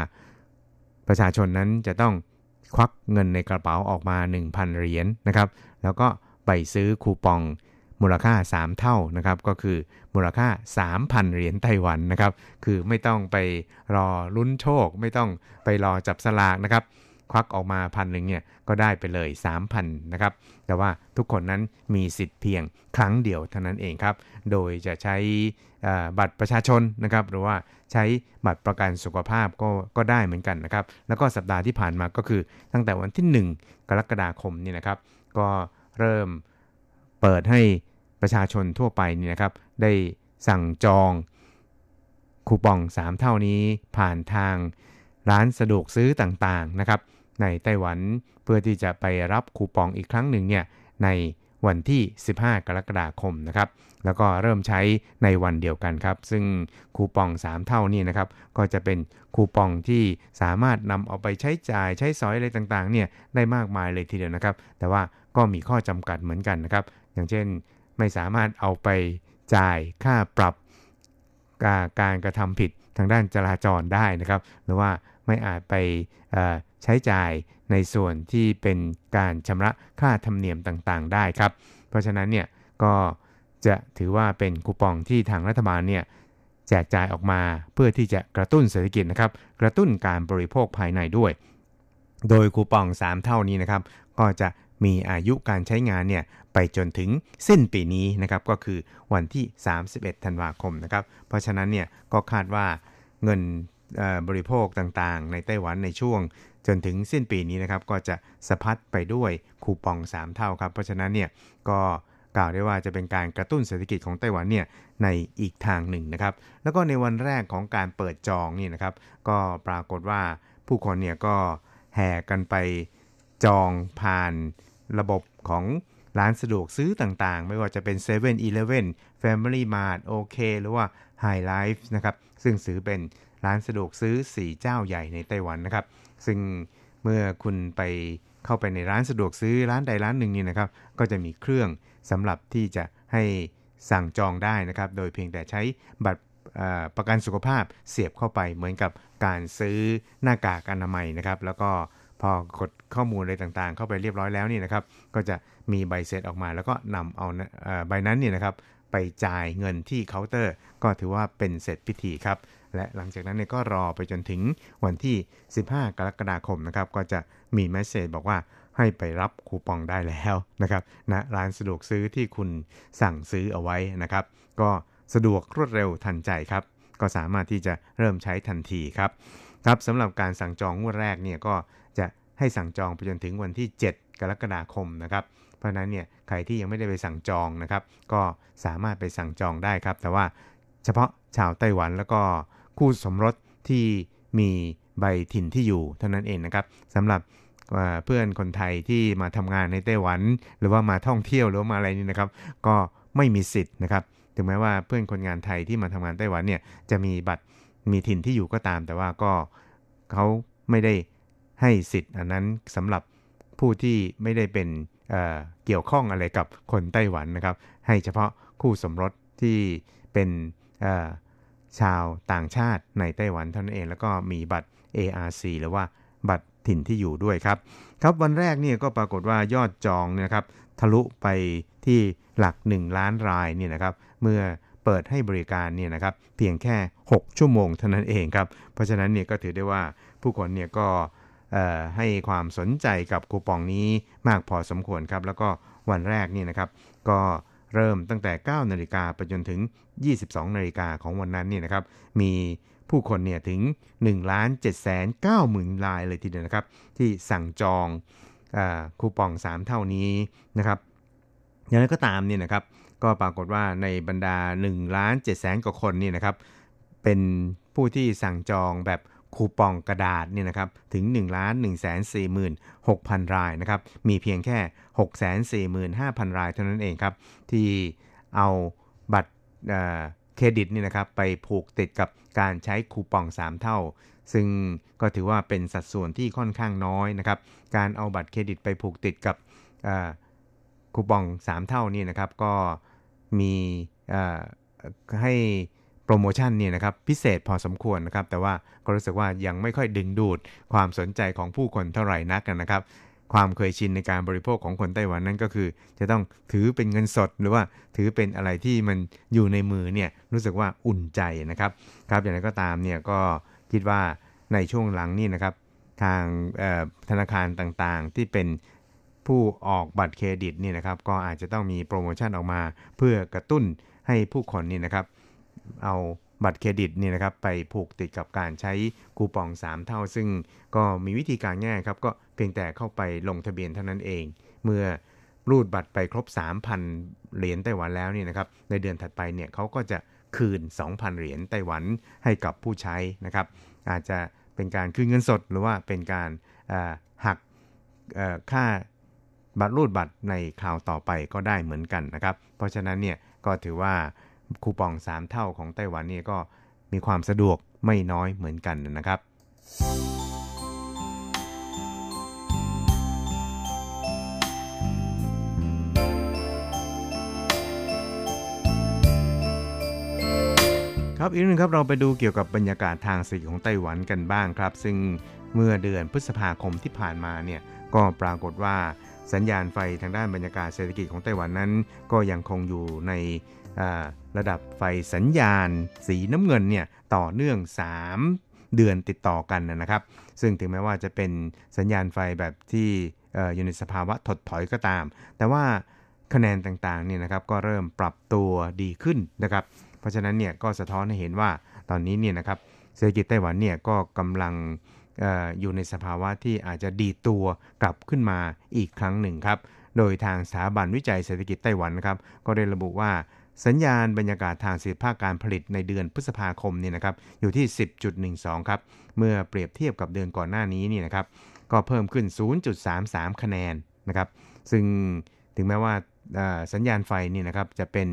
ประชาชนนั้นจะต้องควักเงินในกระเป๋าออกมา 1,000 เหรียญนะครับแล้วก็ไปซื้อคูปองมูลค่า3เท่านะครับก็คือมูลค่า 3,000 เหรียญไต้หวันนะครับคือไม่ต้องไปรอลุ้นโชคไม่ต้องไปรอจับสลากนะครับควักออกมาพันหนึ่งเนี่ยก็ได้ไปเลย 3,000 นะครับแต่ว่าทุกคนนั้นมีสิทธิ์เพียงครั้งเดียวเท่านั้นเองครับโดยจะใช้บัตรประชาชนนะครับหรือว่าใช้บัตรประกันสุขภาพก็ได้เหมือนกันนะครับแล้วก็สัปดาห์ที่ผ่านมาก็คือตั้งแต่วันที่1กรกฎาคมนี่นะครับก็เริ่มเปิดให้ประชาชนทั่วไปนี่นะครับได้สั่งจองคูปอง3เท่านี้ผ่านทางร้านสะดวกซื้อต่างๆนะครับในไต้หวันเพื่อที่จะไปรับคูปองอีกครั้งหนึ่งเนี่ยในวันที่15กรกฎาคมนะครับแล้วก็เริ่มใช้ในวันเดียวกันครับซึ่งคูปอง3เท่านี่นะครับก็จะเป็นคูปองที่สามารถนำเอาไปใช้จ่ายใช้สอยอะไรต่างๆเนี่ยได้มากมายเลยทีเดียวนะครับแต่ว่าก็มีข้อจำกัดเหมือนกันนะครับอย่างเช่นไม่สามารถเอาไปจ่ายค่าปรับการกระทำผิดทางด้านจราจรได้นะครับหรือว่าไม่อาจไปใช้จ่ายในส่วนที่เป็นการชำระค่าธรรมเนียมต่างๆได้ครับเพราะฉะนั้นเนี่ยก็จะถือว่าเป็นคูปองที่ทางรัฐบาลเนี่ยแจกจ่ายออกมาเพื่อที่จะกระตุ้นเศรษฐกิจนะครับกระตุ้นการบริโภคภายในด้วยโดยคูปอง3เท่านี้นะครับก็จะมีอายุการใช้งานเนี่ยไปจนถึงสิ้นปีนี้นะครับก็คือวันที่31ธันวาคมนะครับเพราะฉะนั้นเนี่ยก็คาดว่าเงินบริโภคต่างๆในไต้หวันในช่วงจนถึงสิ้นปีนี้นะครับก็จะสะพัดไปด้วยคูปอง3เท่าครับเพราะฉะนั้นเนี่ยก็กล่าวได้ว่าจะเป็นการกระตุ้นเศรษฐกิจของไต้หวันเนี่ยในอีกทางหนึ่งนะครับแล้วก็ในวันแรกของการเปิดจองนี่นะครับก็ปรากฏว่าผู้คนเนี่ยก็แห่กันไปจองผ่าน ระบบของร้านสะดวกซื้อต่างๆไม่ว่าจะเป็น 7-Eleven FamilyMart OK หรือว่า High Life นะครับซึ่งถือเป็นร้านสะดวกซื้อ4เจ้าใหญ่ในไต้หวันนะครับซึ่งเมื่อคุณไปเข้าไปในร้านสะดวกซื้อร้านใดร้านหนึ่งนี่นะครับก็จะมีเครื่องสำหรับที่จะให้สั่งจองได้นะครับโดยเพียงแต่ใช้บัตรประกันสุขภาพเสียบเข้าไปเหมือนกับการซื้อหน้ากากอนามัยนะครับแล้วก็พอกดข้อมูลอะไรต่างๆเข้าไปเรียบร้อยแล้วนี่นะครับก็จะมีใบเสร็จออกมาแล้วก็นำเอาใบนั้นนี่นะครับไปจ่ายเงินที่เคาน์เตอร์ก็ถือว่าเป็นเสร็จพิธีครับและหลังจากนั้นก็รอไปจนถึงวันที่15กรกฎาคมนะครับก็จะมีเมสเสจบอกว่าให้ไปรับคูปองได้แล้วนะครับณร้านสะดวกซื้อที่คุณสั่งซื้อเอาไว้นะครับก็สะดวกรวดเร็วทันใจครับก็สามารถที่จะเริ่มใช้ทันทีครับครับสำหรับการสั่งจองงวดแรกเนี่ยก็จะให้สั่งจองไปจนถึงวันที่7กรกฎาคมนะครับเพราะนั้นเนี่ยใครที่ยังไม่ได้ไปสั่งจองนะครับก็สามารถไปสั่งจองได้ครับแต่ว่าเฉพาะชาวไต้หวันแล้วก็คู่สมรสที่มีใบถิ่นที่อยู่เท่านั้นเองนะครับสำหรับเพื่อนคนไทยที่มาทำงานในไต้หวันหรือว่ามาท่องเที่ยวหรือมาอะไรนี่นะครับก็ไม่มีสิทธิ์นะครับถึงแม้ว่าเพื่อนคนงานไทยที่มาทำงานไต้หวันเนี่ยจะมีบัตรมีถิ่นที่อยู่ก็ตามแต่ว่าก็เขาไม่ได้ให้สิทธิ์อันนั้นสำหรับผู้ที่ไม่ได้เป็นเกี่ยวข้องอะไรกับคนไต้หวันนะครับให้เฉพาะคู่สมรสที่เป็นชาวต่างชาติในไต้หวันเท่านั้นเองแล้วก็มีบัตร ARC หรือว่าบัตรถิ่นที่อยู่ด้วยครับครับวันแรกเนี่ยก็ปรากฏว่ายอดจองนะครับทะลุไปที่หลัก1ล้านรายเนี่ยนะครับเมื่อเปิดให้บริการเนี่ยนะครับเพียงแค่6ชั่วโมงเท่านั้นเองครับเพราะฉะนั้นเนี่ยก็ถือได้ว่าผู้คนเนี่ยก็ให้ความสนใจกับคูปองนี้มากพอสมควรครับแล้วก็วันแรกนี่นะครับก็เริ่มตั้งแต่ 9:00 น.ไปจนถึง 22:00 น.ของวันนั้นนี่นะครับมีผู้คนเนี่ยถึง 1,790,000 รายเลยทีเดียวนะครับที่สั่งจองคูปอง3เท่านี้นะครับอย่างไรก็ตามเนี่ยนะครับก็ปรากฏว่าในบรรดา 1,700,000 กว่าคนนี่นะครับเป็นผู้ที่สั่งจองแบบคูปองกระดาษเนี่ยนะครับถึง 1,146,000 รายนะครับมีเพียงแค่ 645,000 รายเท่านั้นเองครับที่เอาบัตรเครดิตนี่นะครับไปผูกติดกับการใช้คูปอง3เท่าซึ่งก็ถือว่าเป็นสัดส่วนที่ค่อนข้างน้อยนะครับการเอาบัตรเครดิตไปผูกติดกับคูปอง3เท่านี่นะครับก็มีให้โปรโมชั่นเนี่ยนะครับพิเศษพอสมควรนะครับแต่ว่าก็รู้สึกว่ายังไม่ค่อยดึงดูดความสนใจของผู้คนเท่าไหร่นักนะครับความเคยชินในการบริโภคของคนไต้หวันนั้นก็คือจะต้องถือเป็นเงินสดหรือว่าถือเป็นอะไรที่มันอยู่ในมือเนี่ยรู้สึกว่าอุ่นใจนะครับครับอย่างไรก็ตามเนี่ยก็คิดว่าในช่วงหลังนี่นะครับทางธนาคารต่างๆที่เป็นผู้ออกบัตรเครดิตนี่นะครับก็อาจจะต้องมีโปรโมชั่นออกมาเพื่อกระตุ้นให้ผู้คนนี่นะครับเอาบัตรเครดิตนี่นะครับไปผูกติดกับการใช้คูปอง3เท่าซึ่งก็มีวิธีการง่ายครับก็เพียงแต่เข้าไปลงทะเบียนเท่านั้นเองเมื่อรูดบัตรไปครบ 3,000 เหรียญไต้หวันแล้วนี่นะครับในเดือนถัดไปเนี่ยเขาก็จะคืน 2,000 เหรียญไต้หวันให้กับผู้ใช้นะครับอาจจะเป็นการคืนเงินสดหรือว่าเป็นการหักค่าบัตรรูดบัตรในคราวต่อไปก็ได้เหมือนกันนะครับเพราะฉะนั้นเนี่ยก็ถือว่าคูปอง3เท่าของไต้หวันนี่ก็มีความสะดวกไม่น้อยเหมือนกันนะครับครับอีกนึงครับเราไปดูเกี่ยวกับบรรยากาศทางเศรษฐกิจของไต้หวันกันบ้างครับซึ่งเมื่อเดือนพฤษภาคมที่ผ่านมาเนี่ยก็ปรากฏว่าสัญญาณไฟทางด้านบรรยากาศเศรษฐกิจของไต้หวันนั้นก็ยังคงอยู่ในระดับไฟสัญญาณสีน้ำเงินเนี่ยต่อเนื่อง3เดือนติดต่อกันนะครับซึ่งถึงแม้ว่าจะเป็นสัญญาณไฟแบบที่อยู่ในสภาวะถดถอยก็ตามแต่ว่าคะแนนต่างๆเนี่ยนะครับก็เริ่มปรับตัวดีขึ้นนะครับเพราะฉะนั้นเนี่ยก็สะท้อนให้เห็นว่าตอนนี้เนี่ยนะครับเศรษฐกิจไต้หวันเนี่ยก็กำลังอยู่ในสภาวะที่อาจจะดีตัวกลับขึ้นมาอีกครั้งหนึ่งครับโดยทางสถาบันวิจัยเศรษฐกิจไต้หวันนะครับก็ได้ระบุว่าสัญญาณบรรยากาศทางเศรษฐกิจภาคการผลิตในเดือนพฤษภาคมนี่นะครับอยู่ที่ 10.12 ครับเมื่อเปรียบเทียบกับเดือนก่อนหน้านี้นี่นะครับก็เพิ่มขึ้น 0.33 คะแนนนะครับ ซึ่งถึงแม้ว่าสัญญาณไฟนี่นะครับจะเป็น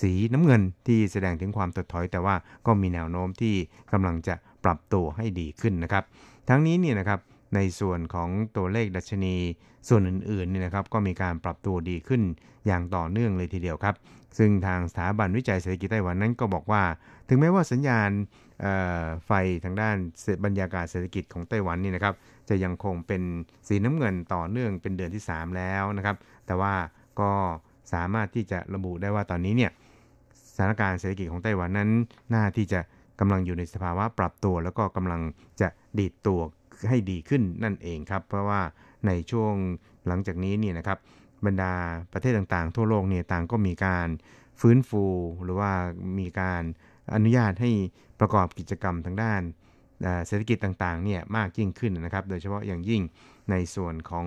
สีน้ำเงินที่แสดงถึงความถดถอยแต่ว่าก็มีแนวโน้มที่กำลังจะปรับตัวให้ดีขึ้นนะครับทั้งนี้เนี่ยนะครับในส่วนของตัวเลขดัชนีส่วนอื่นๆเนี่ยนะครับก็มีการปรับตัวดีขึ้นอย่างต่อเนื่องเลยทีเดียวครับซึ่งทางสถาบันวิจัยเศรษฐกิจไต้หวันนั้นก็บอกว่าถึงแม้ว่าสัญญาณไฟทางด้านบรรยากาศเศรษฐกิจของไต้หวันนี่นะครับจะยังคงเป็นสีน้ำเงินต่อเนื่องเป็นเดือนที่3แล้วนะครับแต่ว่าก็สามารถที่จะระบุได้ว่าตอนนี้เนี่ยสถานการณ์เศรษฐกิจของไต้หวันนั้นน่าที่จะกำลังอยู่ในสภาวะปรับตัวแล้วก็กำลังจะดีดตัวให้ดีขึ้นนั่นเองครับเพราะว่าในช่วงหลังจากนี้เนี่ยนะครับบรรดาประเทศต่างๆทั่วโลกเนี่ยต่างก็มีการฟื้นฟูหรือว่ามีการอนุญาตให้ประกอบกิจกรรมทางด้านเศรษฐกิจต่างๆเนี่ยมากยิ่งขึ้นนะครับโดยเฉพาะอย่างยิ่งในส่วนของ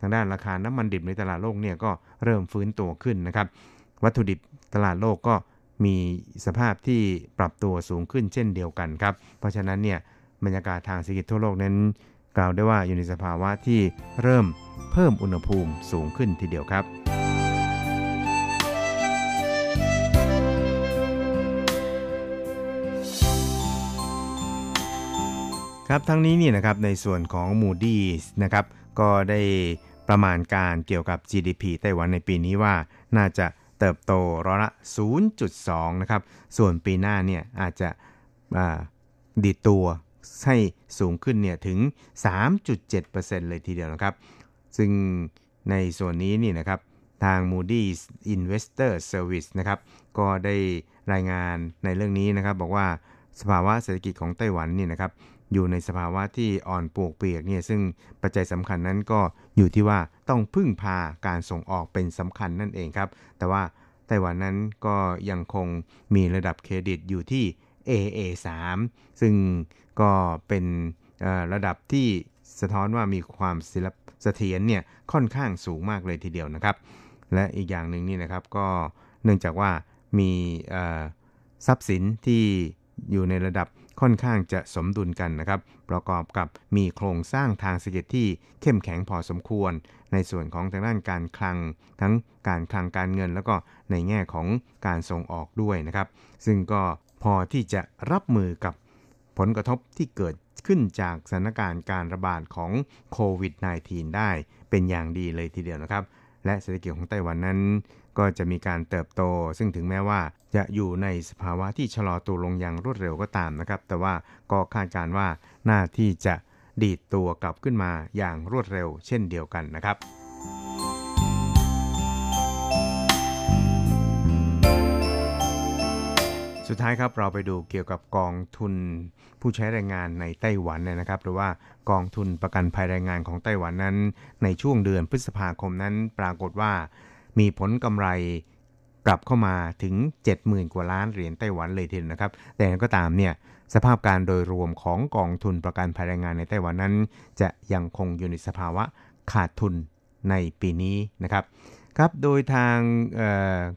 ทางด้านราคาน้ำมันดิบในตลาดโลกเนี่ยก็เริ่มฟื้นตัวขึ้นนะครับวัตถุดิบตลาดโลกก็มีสภาพที่ปรับตัวสูงขึ้นเช่นเดียวกันครับเพราะฉะนั้นเนี่ยบรรยากาศทางเศรษฐกิจทั่วโลกนั้นกล่าวได้ว่าอยู่ในสภาวะที่เริ่มเพิ่มอุณหภูมิสูงขึ้นทีเดียวครับครับทั้งนี้เนี่ยนะครับในส่วนของ Moody's นะครับก็ได้ประมาณการเกี่ยวกับ GDP ไต้หวันในปีนี้ว่าน่าจะเติบโตร้อยละ 0.2 นะครับส่วนปีหน้าเนี่ยอาจจะดีดตัวให้สูงขึ้นเนี่ยถึง 3.7% เลยทีเดียวนะครับซึ่งในส่วนนี้นี่นะครับทาง Moody's Investor Service นะครับก็ได้รายงานในเรื่องนี้นะครับบอกว่าสภาวะเศรษฐกิจของไต้หวันนี่นะครับอยู่ในสภาวะที่อ่อนปวกเปียกเนี่ยซึ่งปัจจัยสำคัญนั้นก็อยู่ที่ว่าต้องพึ่งพาการส่งออกเป็นสำคัญนั่นเองครับแต่ว่าไต้หวันนั้นก็ยังคงมีระดับเครดิตอยู่ที่ AA3 ซึ่งก็เป็นระดับที่สะท้อนว่ามีความเสถียรเนี่ยค่อนข้างสูงมากเลยทีเดียวนะครับและอีกอย่างหนึ่งนี่นะครับก็เนื่องจากว่ามีทรัพย์สินที่อยู่ในระดับค่อนข้างจะสมดุลกันนะครับประกอบกับมีโครงสร้างทางเศรษฐกิจที่เข้มแข็งพอสมควรในส่วนของทางด้านการคลังทั้งการคลังการเงินแล้วก็ในแง่ของการส่งออกด้วยนะครับซึ่งก็พอที่จะรับมือกับผลกระทบที่เกิดขึ้นจากสถานการณ์การระบาดของโควิด -19 ได้เป็นอย่างดีเลยทีเดียวนะครับและเศรษฐกิจของไต้หวันนั้นก็จะมีการเติบโตซึ่งถึงแม้ว่าจะอยู่ในสภาวะที่ชะลอตัวลงอย่างรวดเร็วก็ตามนะครับแต่ว่าก็คาดการณ์ว่าน่าที่จะดีดตัวกลับขึ้นมาอย่างรวดเร็วเช่นเดียวกันนะครับสุดท้ายครับเราไปดูเกี่ยวกับกองทุนผู้ใช้แรงงานในไต้หวันนะครับหรือว่ากองทุนประกันภัยแรงงานของไต้หวันนั้นในช่วงเดือนพฤษภาคมนั้นปรากฏว่ามีผลกำไรกลับเข้ามาถึง 70,000 กว่าล้านเหรียญไต้หวันเลยทีเดียวนะครับแต่ก็ตามเนี่ยสภาพการโดยรวมของกองทุนประกันภัยแรงงานในไต้หวันนั้นจะยังคงอยู่ในสภาวะขาดทุนในปีนี้นะครับครับโดยทาง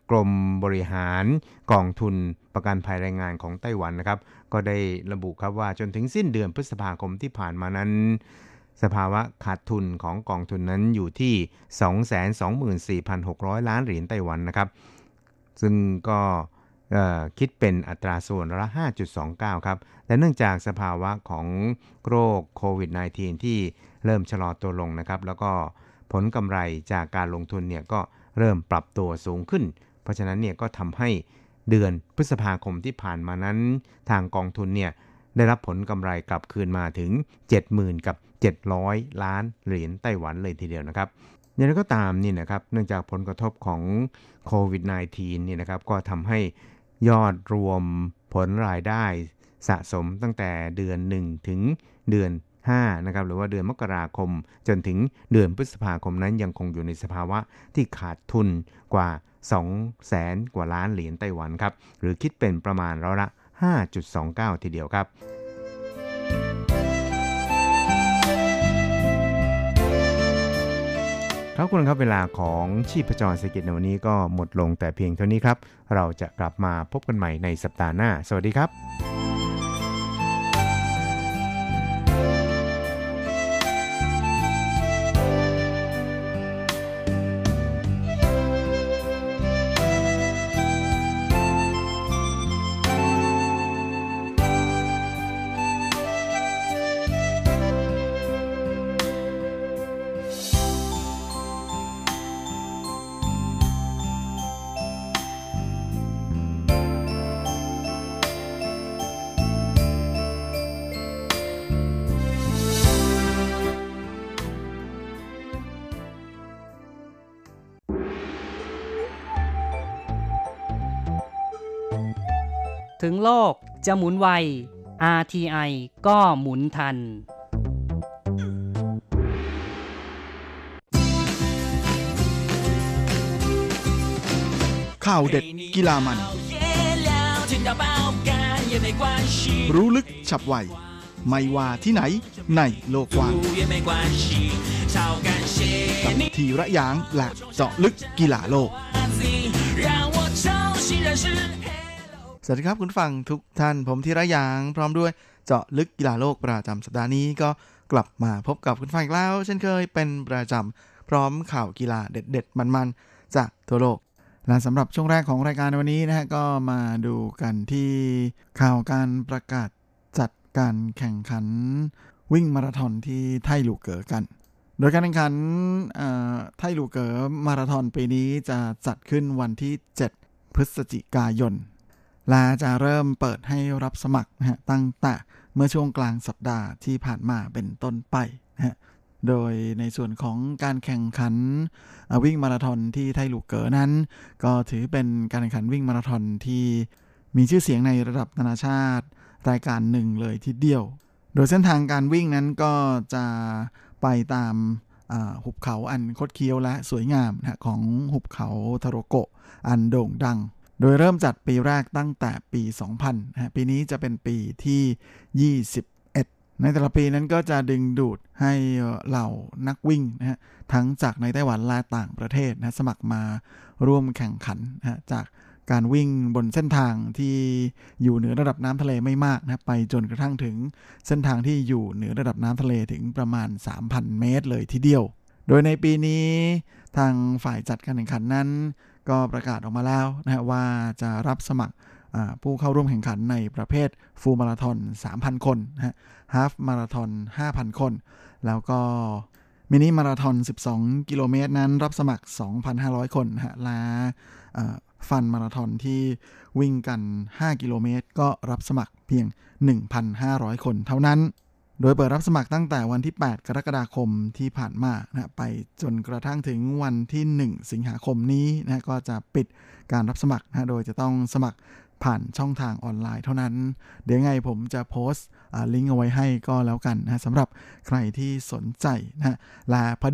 กรมบริหารกองทุนประกันภัยแรงงานของไต้หวันนะครับก็ได้ระบุครับว่าจนถึงสิ้นเดือนพฤษภาคมที่ผ่านมานั้นสภาวะขาดทุนของกองทุนนั้นอยู่ที่ 224,600 ล้านเหรียญไต้หวันนะครับซึ่งก็คิดเป็นอัตราส่วนละ 5.29 ครับแต่เนื่องจากสภาวะของโรคโควิด -19 ที่เริ่มชะลอตัวลงนะครับแล้วก็ผลกำไรจากการลงทุนเนี่ยก็เริ่มปรับตัวสูงขึ้นเพราะฉะนั้นเนี่ยก็ทำให้เดือนพฤษภาคมที่ผ่านมานั้นทางกองทุนเนี่ยได้รับผลกำไรกลับคืนมาถึง 70,000 กับ 700 ล้านเหรียญไต้หวันเลยทีเดียวนะครับอย่างไรก็ตามนี่นะครับเนื่องจากผลกระทบของโควิด -19 เนี่ยนะครับก็ทำให้ยอดรวมผลรายได้สะสมตั้งแต่เดือน1ถึงเดือน5นะครับหรือว่าเดือนมกราคมจนถึงเดือนพฤษภาคมนั้นยังคงอยู่ในสภาวะที่ขาดทุนกว่า 200,000 กว่าล้านเหรียญไต้หวันครับหรือคิดเป็นประมาณร้อยละ 5.29 ทีเดียวครับครับคุณครับเวลาของชีพจรเศรษฐกิจในวันนี้ก็หมดลงแต่เพียงเท่านี้ครับเราจะกลับมาพบกันใหม่ในสัปดาห์หน้าสวัสดีครับ ถึงโลกจะหมุนไว RTI ก็หมุนทันข่าวเด็ดกีฬามันรู้ลึกฉับไวไม่ว่าที่ไหนในโลกกว้างกับทีระยางหลักเจาะลึกกีฬาโลกสวัสดีครับคุณฟังทุกท่านผมทีระยางพร้อมด้วยเจาะลึกกีฬาโลกประจำสัปดาห์นี้ก็กลับมาพบกับคุณฟังอีกแล้วเช่นเคยเป็นประจำพร้อมข่าวกีฬาเด็ดๆมันๆจากทั่วโลกและสำหรับช่วงแรกของรายการวันนี้นะฮะก็มาดูกันที่ข่าวการประกาศจัดการแข่งขันวิ่งมาราธอนที่ไทลูเก๋อกันโดยการแข่งขันไทลูเก๋อมาราธอนปีนี้จะจัดขึ้นวันที่7พฤศจิกายนและจะเริ่มเปิดให้รับสมัครนะฮะตั้งแต่เมื่อช่วงกลางสัปดาห์ที่ผ่านมาเป็นต้นไปนะฮะโดยในส่วนของการแข่งขันวิ่งมาราธอนที่ไทลูเก๋อนั้นก็ถือเป็นการแข่งขันวิ่งมาราธอนที่มีชื่อเสียงในระดับนานาชาติรายการหนึ่งเลยทีเดียวโดยเส้นทางการวิ่งนั้นก็จะไปตามหุบเขาอันคดเคี้ยวและสวยงามนะของหุบเขาทาโรโกะอันโด่งดังโดยเริ่มจัดปีแรกตั้งแต่ปี 2000 นะปีนี้จะเป็นปีที่20ในแต่ละปีนั้นก็จะดึงดูดให้เหล่านักวิ่งนะฮะทั้งจากในไต้หวันและต่างประเทศนะสมัครมาร่วมแข่งขันนะฮะจากการวิ่งบนเส้นทางที่อยู่เหนือระดับน้ำทะเลไม่มากนะไปจนกระทั่งถึงเส้นทางที่อยู่เหนือระดับน้ำทะเลถึงประมาณ 3,000 เมตรเลยทีเดียวโดยในปีนี้ทางฝ่ายจัดการแข่งขันนั้นก็ประกาศออกมาแล้วนะฮะว่าจะรับสมัครผู้เข้าร่วมแข่งขันในประเภทฟูลมาราธอน 3,000 คนนะฮะฮาล์ฟมาราธอน 5,000 คนแล้วก็มินิมาราธอน12กิโลเมตรนั้นรับสมัคร 2,500 คนนะฮะและฟันมาราธอนที่วิ่งกัน5กิโลเมตรก็รับสมัครเพียง 1,500 คนเท่านั้นโดยเปิดรับสมัครตั้งแต่วันที่8กรกฎาคมที่ผ่านมานะไปจนกระทั่งถึงวันที่1สิงหาคมนี้นะก็จะปิดการรับสมัครนะโดยจะต้องสมัครผ่านช่องทางออนไลน์เท่านั้นเดี๋ยวไงผมจะโพสต์ลิงก์เอาไว้ให้ก็แล้วกันนะสำหรับใครที่สนใจนะและพอ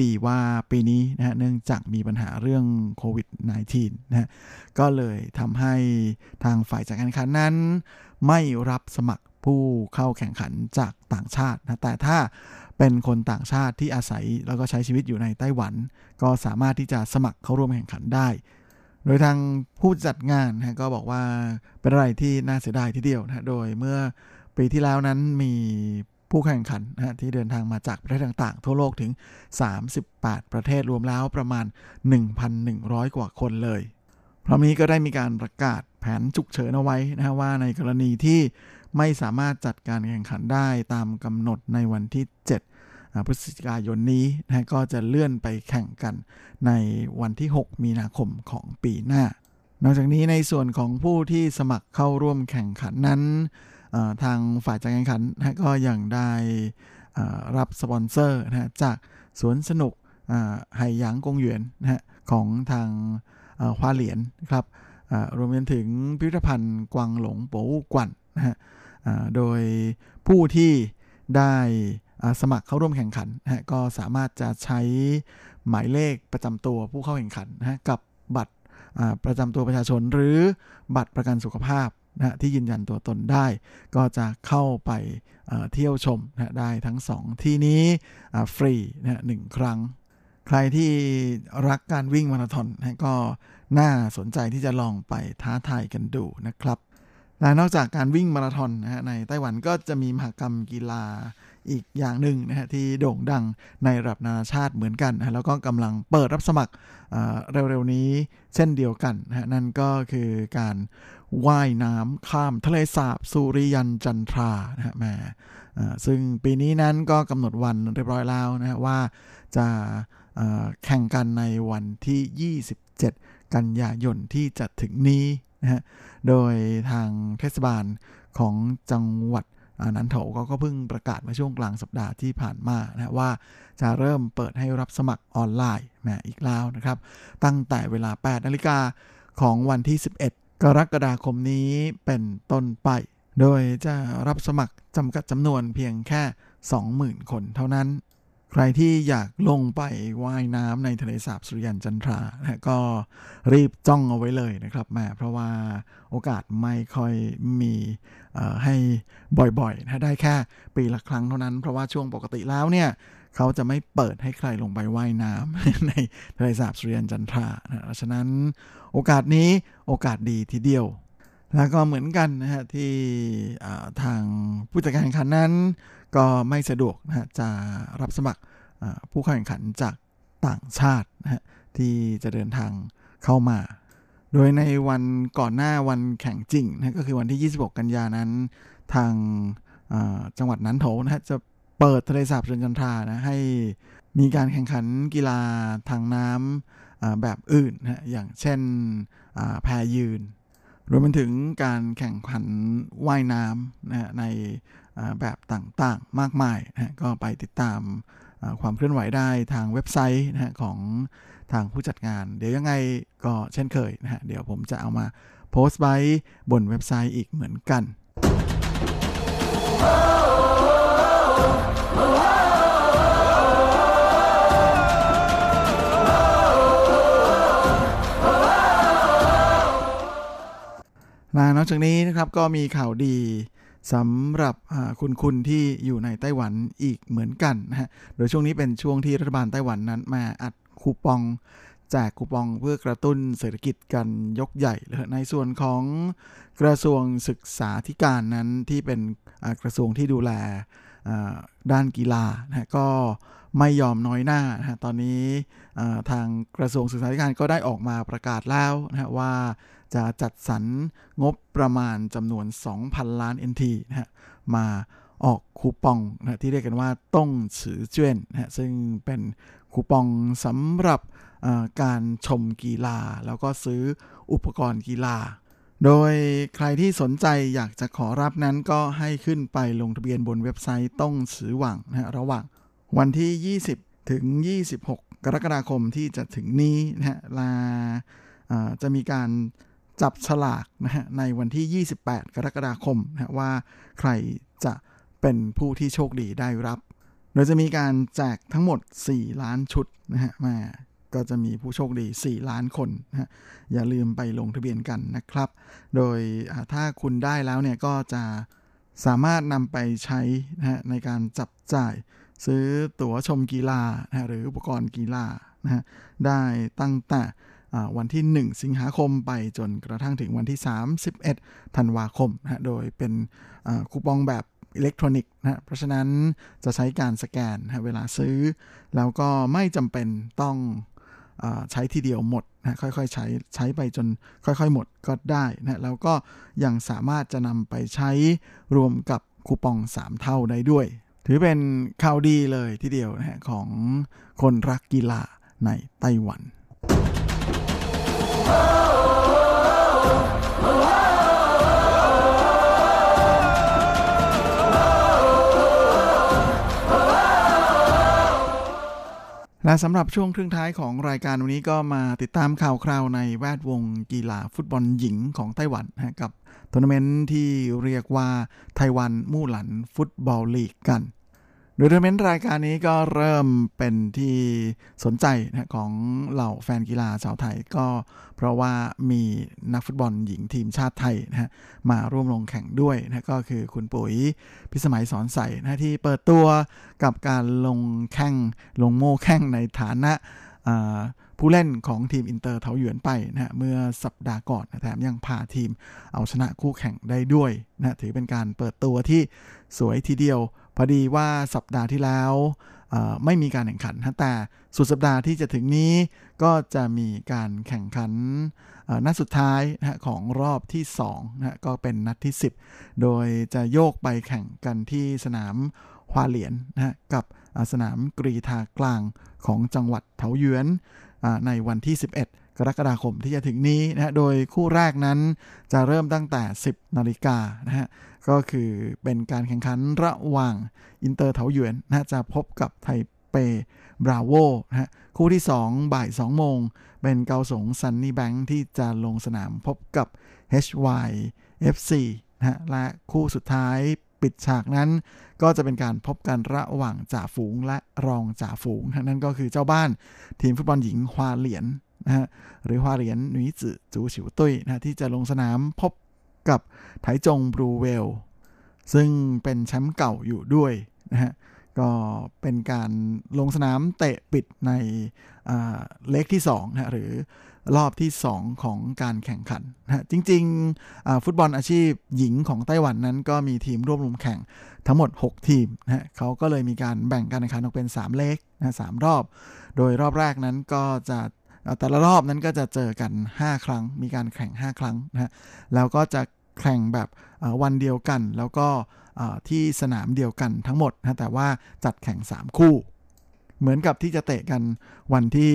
ดีว่าปีนี้นะเนื่องจากมีปัญหาเรื่องโควิด -19 นะก็เลยทำให้ทางฝ่ายจัดการแข่งขันนั้นไม่รับสมัครผู้เข้าแข่งขันจากต่างชาตินะแต่ถ้าเป็นคนต่างชาติที่อาศัยแล้วก็ใช้ชีวิตอยู่ในไต้หวันก็สามารถที่จะสมัครเข้าร่วมแข่งขันได้โดยทางผู้จัดงานนะก็บอกว่าเป็นอะไรที่น่าเสียดายทีเดียวนะโดยเมื่อปีที่แล้วนั้นมีผู้แข่งขันนะที่เดินทางมาจากประเทศต่างๆทั่วโลกถึง38ประเทศรวมแล้วประมาณ 1,100 กว่าคนเลยพร้อมนี้ก็ได้มีการประกาศแผนฉุกเฉินเอาไว้นะว่าในกรณีที่ไม่สามารถจัดการแข่งขันได้ตามกำหนดในวันที่7พฤศจิกายนนี้นะก็จะเลื่อนไปแข่งกันในวันที่6มีนาคมของปีหน้านอกจากนี้ในส่วนของผู้ที่สมัครเข้าร่วมแข่งขันนั้นทางฝ่ายจัดการแข่งขันนะก็ยังได้รับสปอนเซอร์นะจากสวนสนุกไหหยางกงหยวนนะของทางฮวาเหลียนครับรวมไปถึงพิพิธภัณฑ์กวางหลงโป๋อู่กวนนะฮะโดยผู้ที่ได้สมัครเข้าร่วมแข่งขันนะฮะก็สามารถจะใช้หมายเลขประจำตัวผู้เข้าแข่งขันนะฮะกับบัตรประจำตัวประชาชนหรือบัตรประกันสุขภาพนะฮะที่ยืนยันตัวตนได้ก็จะเข้าไปเที่ยวชมนะได้ทั้ง2ที่นี้ฟรีนะฮะ1ครั้งใครที่รักการวิ่งมาราธอนนะก็น่าสนใจที่จะลองไปท้าทายกันดูนะครับและนอกจากการวิ่งมาราธอนนะฮะในไต้หวันก็จะมีมหกรรมกีฬาอีกอย่างหนึ่งนะฮะที่โด่งดังในระดับนานาชาติเหมือนกันนะแล้วก็กำลังเปิดรับสมัครเร็วๆนี้เช่นเดียวกันนะฮะนั่นก็คือการว่ายน้ำข้ามทะเลสาบสุริยันจันทรานะฮะมาซึ่งปีนี้นั้นก็กำหนดวันเรียบร้อยแล้วนะฮะว่าจะแข่งกันในวันที่27กันยายนที่จะถึงนี้นะฮะโดยทางเทศบาลของจังหวัดนันโถก็เพิ่งประกาศมาช่วงกลางสัปดาห์ที่ผ่านมานะว่าจะเริ่มเปิดให้รับสมัครออนไลน์นะอีกแล้วนะครับตั้งแต่เวลา 8:00 น.ของวันที่11 กรกฎาคมนี้เป็นต้นไปโดยจะรับสมัครจำกัดจำนวนเพียงแค่ 20,000 คนเท่านั้นใครที่อยากลงไปว่ายน้ำในทะเลสาบสุริยันจันทรานะก็รีบจ้องเอาไว้เลยนะครับแม่เพราะว่าโอกาสไม่ค่อยมีให้บ่อยๆนะได้แค่ปีละครั้งเท่านั้นเพราะว่าช่วงปกติแล้วเนี่ยเขาจะไม่เปิดให้ใครลงไปว่ายน้ำในทะเลสาบสุริยันจันทรานะฉะนั้นโอกาสนี้โอกาสดีทีเดียวแล้วก็เหมือนกันนะฮะที่ทางผู้จัดการแข่งขันนั้นก็ไม่สะดวกนะฮะจะรับสมัครผู้แข่งขันจากต่างชาตินะฮะที่จะเดินทางเข้ามาโดยในวันก่อนหน้าวันแข่งจริงนะก็คือวันที่26กันยานั้นทางจังหวัดนั้นโถนะฮะจะเปิดทะเลสาบสุริยันจันทรานะให้มีการแข่งขันกีฬาทางน้ำแบบอื่นนะอย่างเช่นแพยืนรวมไปถึงการแข่งขันว่ายน้ำนะในแบบต่างๆมากมายนะก็ไปติดตามความเคลื่อนไหวได้ทางเว็บไซต์นะของทางผู้จัดงานเดี๋ยวยังไงก็เช่นเคยนะฮะเดี๋ยวผมจะเอามาโพสต์ไว้บนเว็บไซต์อีกเหมือนกันนอกจากนี้นะครับก็มีข่าวดีสำหรับคุณที่อยู่ในไต้หวันอีกเหมือนกันนะฮะโดยช่วงนี้เป็นช่วงที่รัฐบาลไต้หวันนั้นมาอัดคูปองแจกคูปองเพื่อกระตุ้นเศรษฐกิจกันยกใหญ่เลยในส่วนของกระทรวงศึกษาธิการนั้นที่เป็นกระทรวงที่ดูแลด้านกีฬานะก็ไม่ยอมน้อยหน้านะฮะตอนนี้ทางกระทรวงศึกษาธิการก็ได้ออกมาประกาศแล้วนะฮะว่าจะจัดสรรงบประมาณจำนวน 2,000 ล้าน NT นะฮะมาออกคูปองนะที่เรียกกันว่าต้งฉือเจ้วนนะฮะซึ่งเป็นคูปองสำหรับการชมกีฬาแล้วก็ซื้ออุปกรณ์กีฬาโดยใครที่สนใจอยากจะขอรับนั้นก็ให้ขึ้นไปลงทะเบียนบนเว็บไซต์ต้งฉือหวังนะฮะระหว่างวันที่20ถึง26กรกฎาคมที่จะถึงนี้นะฮะจะมีการจับฉลากนะฮะในวันที่28กรกฎาคมนะว่าใครจะเป็นผู้ที่โชคดีได้รับโดยจะมีการแจกทั้งหมด4ล้านชุดนะฮะมาก็จะมีผู้โชคดี4ล้านคนนะฮะอย่าลืมไปลงทะเบียนกันนะครับโดยถ้าคุณได้แล้วเนี่ยก็จะสามารถนำไปใช้นะฮะในการจับจ่ายซื้อตั๋วชมกีฬานะหรืออุปกรณ์กีฬานะฮะได้ตั้งแต่วันที่1สิงหาคมไปจนกระทั่งถึงวันที่31ธันวาคมนะโดยเป็นคูปองแบบอิเล็กทรอนิกส์นะเพราะฉะนั้นจะใช้การสแกนนะเวลาซื้อแล้วก็ไม่จำเป็นต้องใช้ทีเดียวหมดนะค่อยๆใช้ไปจนค่อยๆหมดก็ได้นะแล้วก็ยังสามารถจะนำไปใช้รวมกับคูปอง3เท่าได้ด้วยถือเป็นข่าวดีเลยทีเดียวนะฮะของคนรักกีฬาในไต้หวันและสำหรับช่วงครึ่งท้ายของรายการวันนี้ก็มาติดตามข่าวคราวในแวดวงกีฬาฟุตบอลหญิงของไต้หวันนะกับทัวร์นาเมนต์ที่เรียกว่าไต้หวันมู่หลันฟุตบอลลีกกันโดยทัวร์นาเมนต์รายการนี้ก็เริ่มเป็นที่สนใจนะของเหล่าแฟนกีฬาชาวไทยก็เพราะว่ามีนักฟุตบอลหญิงทีมชาติไทยนะฮะมาร่วมลงแข่งด้วยนะก็คือคุณปุ๋ยพิสมัยสอนใสนะที่เปิดตัวกับการลงโม่แข่งในฐานะผู้เล่นของทีมอินเตอร์เถาหยวนไปนะเมื่อสัปดาห์ก่อนนะแถมยังพาทีมเอาชนะคู่แข่งได้ด้วยนะถือเป็นการเปิดตัวที่สวยทีเดียวพอดีว่าสัปดาห์ที่แล้วไม่มีการแข่งขันนะแต่สุดสัปดาห์ที่จะถึงนี้ก็จะมีการแข่งขันนัดสุดท้ายนะของรอบที่2นะก็เป็นนัดที่10โดยจะโยกไปแข่งกันที่สนามฮวาเหลียนนะกับสนามกรีฑากลางของจังหวัดเถาหยวนในวันที่11กรกฎาคมที่จะถึงนี้นะโดยคู่แรกนั้นจะเริ่มตั้งแต่ 10:00 น.นะฮะก็คือเป็นการแข่งขันระหว่างอินเตอร์เถาหยวนนะจะพบกับไทเปบราโวนะฮะคู่ที่2 บ่าย 2 โมงเป็นเกาสงซันนี่แบงค์ที่จะลงสนามพบกับเฮ HYFC นะฮะและคู่สุดท้ายปิดฉากนั้นก็จะเป็นการพบกันระหว่างจ่าฝูงและรองจ่าฝูงนั่นก็คือเจ้าบ้านทีมฟุตบอลหญิงฮวาเหรียญ นะฮะหรือฮวาเหรียญหนุยจื่อจูฉิวตุ้ยนะที่จะลงสนามพบกับไถจงบรูเวลซึ่งเป็นแชมป์เก่าอยู่ด้วยนะฮะก็เป็นการลงสนามเตะปิดในเลกที่2นะหรือรอบที่2ของการแข่งขันนะจริงๆฟุตบอลอาชีพหญิงของไต้หวันนั้นก็มีทีมร่วมลงแข่งทั้งหมด6ทีมนะเขาก็เลยมีการแบ่งการแข่งขันออกเป็น3เลกนะ3รอบโดยรอบแรกนั้นก็จะแต่ละรอบนั้นก็จะเจอกัน5ครั้งมีการแข่ง5ครั้งนะแล้วก็จะแข่งแบบวันเดียวกันแล้วก็ที่สนามเดียวกันทั้งหมดนะแต่ว่าจัดแข่ง3คู่เหมือนกับที่จะเตะกันวันที่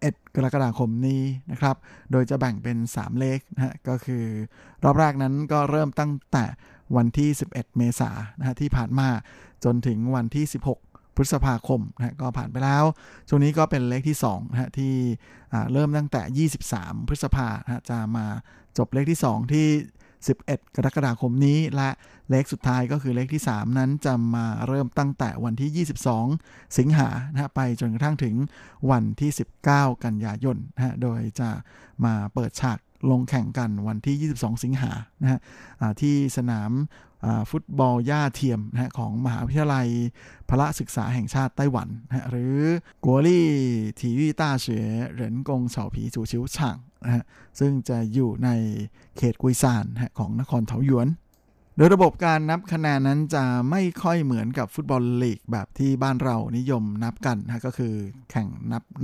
11กรกฎาคมนี้นะครับโดยจะแบ่งเป็น3เลกนะฮะก็คือรอบแรกนั้นก็เริ่มตั้งแต่วันที่11เมษายนนะฮะที่ผ่านมาจนถึงวันที่16พฤษภาคมนะก็ผ่านไปแล้วช่วงนี้ก็เป็นเลกที่2นะฮะที่เริ่มตั้งแต่23พฤษภาคมนะจะมาจบเลกที่2ที่11กรกฎาคมนี้และเลขสุดท้ายก็คือเลขที่3นั้นจะมาเริ่มตั้งแต่วันที่22สิงหานะไปจนกระทั่งถึงวันที่19กันยายนนะโดยจะมาเปิดฉากลงแข่งกันวันที่22สิงหานะที่สนามฟุตบอลหญ้าเทียมนะของมหาวิทยาลัยพละศึกษาแห่งชาติไต้หวันนะหรือกัวลี่ที่วิต้าเฉยเหรินกงเฉาผีจูชิวฉ่างนะฮะซึ่งจะอยู่ในเขตกุยซานนะของนครเถาหยวนโดยระบบการนับคะแนนนั้นจะไม่ค่อยเหมือนกับฟุตบอลลีกแบบที่บ้านเรานิยมนับกันนะก็คือแข่ง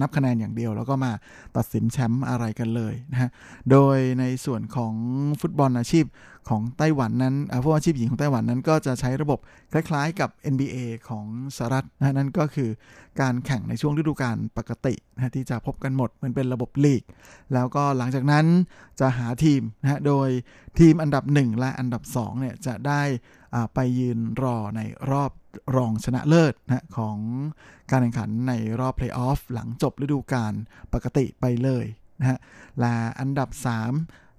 นับคะแนนอย่างเดียวแล้วก็มาตัดสินแชมป์อะไรกันเลยนะฮะโดยในส่วนของฟุตบอลอาชีพของไต้หวันนั้นฟุตบอลอาชีพหญิงของไต้หวันนั้นก็จะใช้ระบบคล้ายๆกับ NBA ของสหรัฐนะนั่นก็คือการแข่งในช่วงฤดูกาลปกตินะที่จะพบกันหมดมันเป็นระบบลีกแล้วก็หลังจากนั้นจะหาทีมนะโดยทีมอันดับ1และอันดับ2เนี่ยจะได้ไปยืนรอในรอบรองชนะเลิศนะของการแข่งขันในรอบเพลย์ออฟหลังจบฤดูกาลปกติไปเลยนะฮะและอันดับ3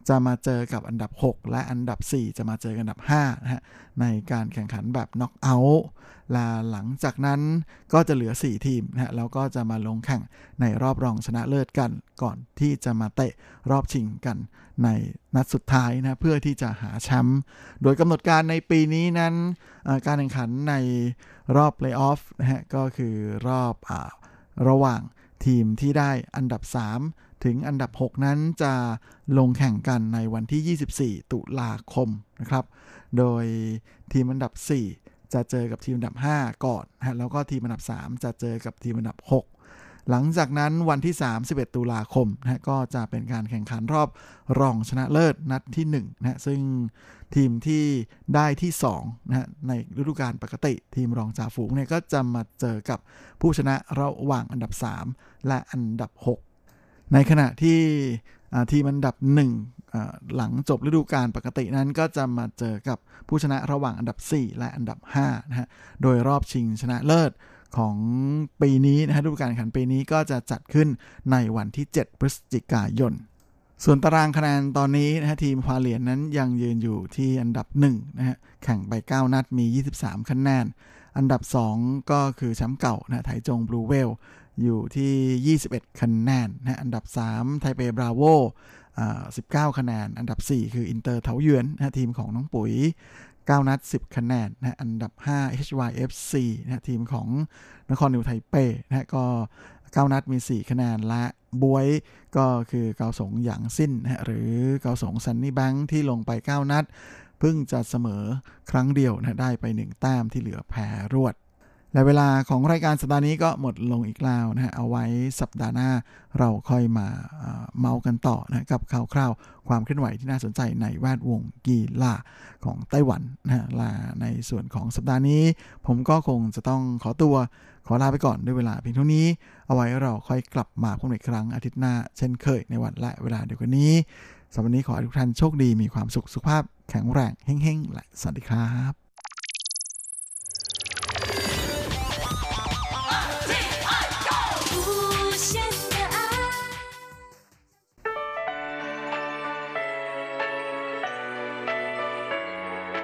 จะมาเจอกับอันดับ6และอันดับ4จะมาเจอกันอันดับ5นะฮะในการแข่งขันแบบน็อกเอาท์และหลังจากนั้นก็จะเหลือ4ทีมนะฮะแล้วก็จะมาลงแข่งในรอบรองชนะเลิศกันก่อนที่จะมาเตะรอบชิงกันในนัดสุดท้ายนะเพื่อที่จะหาแชมป์โดยกำหนดการในปีนี้นั้นการแข่งขันในรอบเพลย์ออฟนะฮะก็คือรอบระหว่างทีมที่ได้อันดับ3ถึงอันดับ6นั้นจะลงแข่งกันในวันที่24ตุลาคมนะครับโดยทีมอันดับ4จะเจอกับทีมอันดับ5ก่อนนะแล้วก็ทีมอันดับ3จะเจอกับทีมอันดับ6หลังจากนั้นวันที่31ตุลาคมนะก็จะเป็นการแข่งขันรอบรองชนะเลิศนัดที่1นะซึ่งทีมที่ได้ที่2นะในฤดูกาลปกติทีมรองจ่าฝูงเนี่ยก็จะมาเจอกับผู้ชนะระหว่างอันดับ3และอันดับ6ในขณะที่ทีมอันดับ1หลังจบฤดูกาลปกตินั้นก็จะมาเจอกับผู้ชนะระหว่างอันดับ4และอันดับ5นะฮะโดยรอบชิงชนะเลิศของปีนี้นะฮะฤดูกาลแข่งขันปีนี้ก็จะจัดขึ้นในวันที่7พฤศจิกายนส่วนตารางคะแนนตอนนี้นะฮะทีมฮวาเหรียญนั้นยังยืนอยู่ที่อันดับ1นะฮะแข่งไป9นัดมี23คะแนนอันดับ2ก็คือแชมป์เก่านะไถจงบลูเวลอยู่ที่21คะแนนนะอันดับ3ไทเปบราโว19คะแนนอันดับ4คืออินเตอร์เถาหยวนนะทีมของน้องปุ๋ย9นัด10คะแนนนะอันดับ5 HYFC นะทีมของนครนิวไทเปนะก็9นัดมี4คะแนนและบวยก็คือเกาสงหยางซิ่นนะหรือเกาสงซันนี่แบงค์ที่ลงไป9นัดเพิ่งจะเสมอครั้งเดียวนะได้ไป1แต้มที่เหลือแพ้รวดและเวลาของรายการสัปดาห์นี้ก็หมดลงอีกแล้วนะฮะเอาไว้สัปดาห์หน้าเราค่อยมาเมากันต่อนะกับข่าวคราวความเคลื่อนไหวที่น่าสนใจในแวดวงกีฬาของไต้หวันนะฮะในส่วนของสัปดาห์นี้ผมก็คงจะต้องขอลาไปก่อนด้วยเวลาเพียงเท่านี้เอาไว้เราค่อยกลับมาพบกันอีกครั้งอาทิตย์หน้าเช่นเคยในวันและเวลาเดียวกันนี้สำหรับวันนี้ขอให้ทุกท่านโชคดีมีความสุขสุขภาพแข็งแรงเฮ้งๆและสวัสดีครับ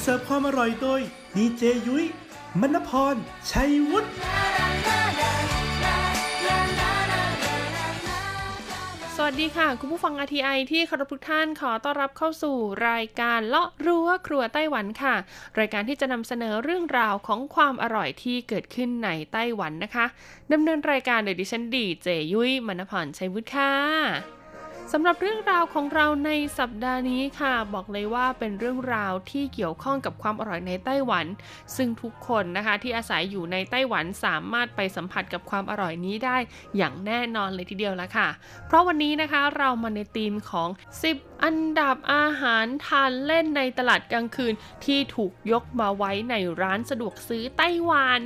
เสิร์ฟความอร่อยโดยดีเจยุ้ยมณพรชัยวุฒิสวัสดีค่ะคุณผู้ฟัง RTI ที่เคารพทุกท่านขอต้อนรับเข้าสู่รายการเลาะรั้วครัวไต้หวันค่ะรายการที่จะนำเสนอเรื่องราวของความอร่อยที่เกิดขึ้นในไต้หวันนะคะดำเนินรายการโดยดิฉันดีเจยุ้ยมณพรชัยวุฒิค่ะสำหรับเรื่องราวของเราในสัปดาห์นี้ค่ะบอกเลยว่าเป็นเรื่องราวที่เกี่ยวข้องกับความอร่อยในไต้หวันซึ่งทุกคนนะคะที่อาศัยอยู่ในไต้หวันสามารถไปสัมผัสกับความอร่อยนี้ได้อย่างแน่นอนเลยทีเดียวละค่ะเพราะวันนี้นะคะเรามาในธีมของ10อันดับอาหารทานเล่นในตลาดกลางคืนที่ถูกยกมาไว้ในร้านสะดวกซื้อไต้หวัน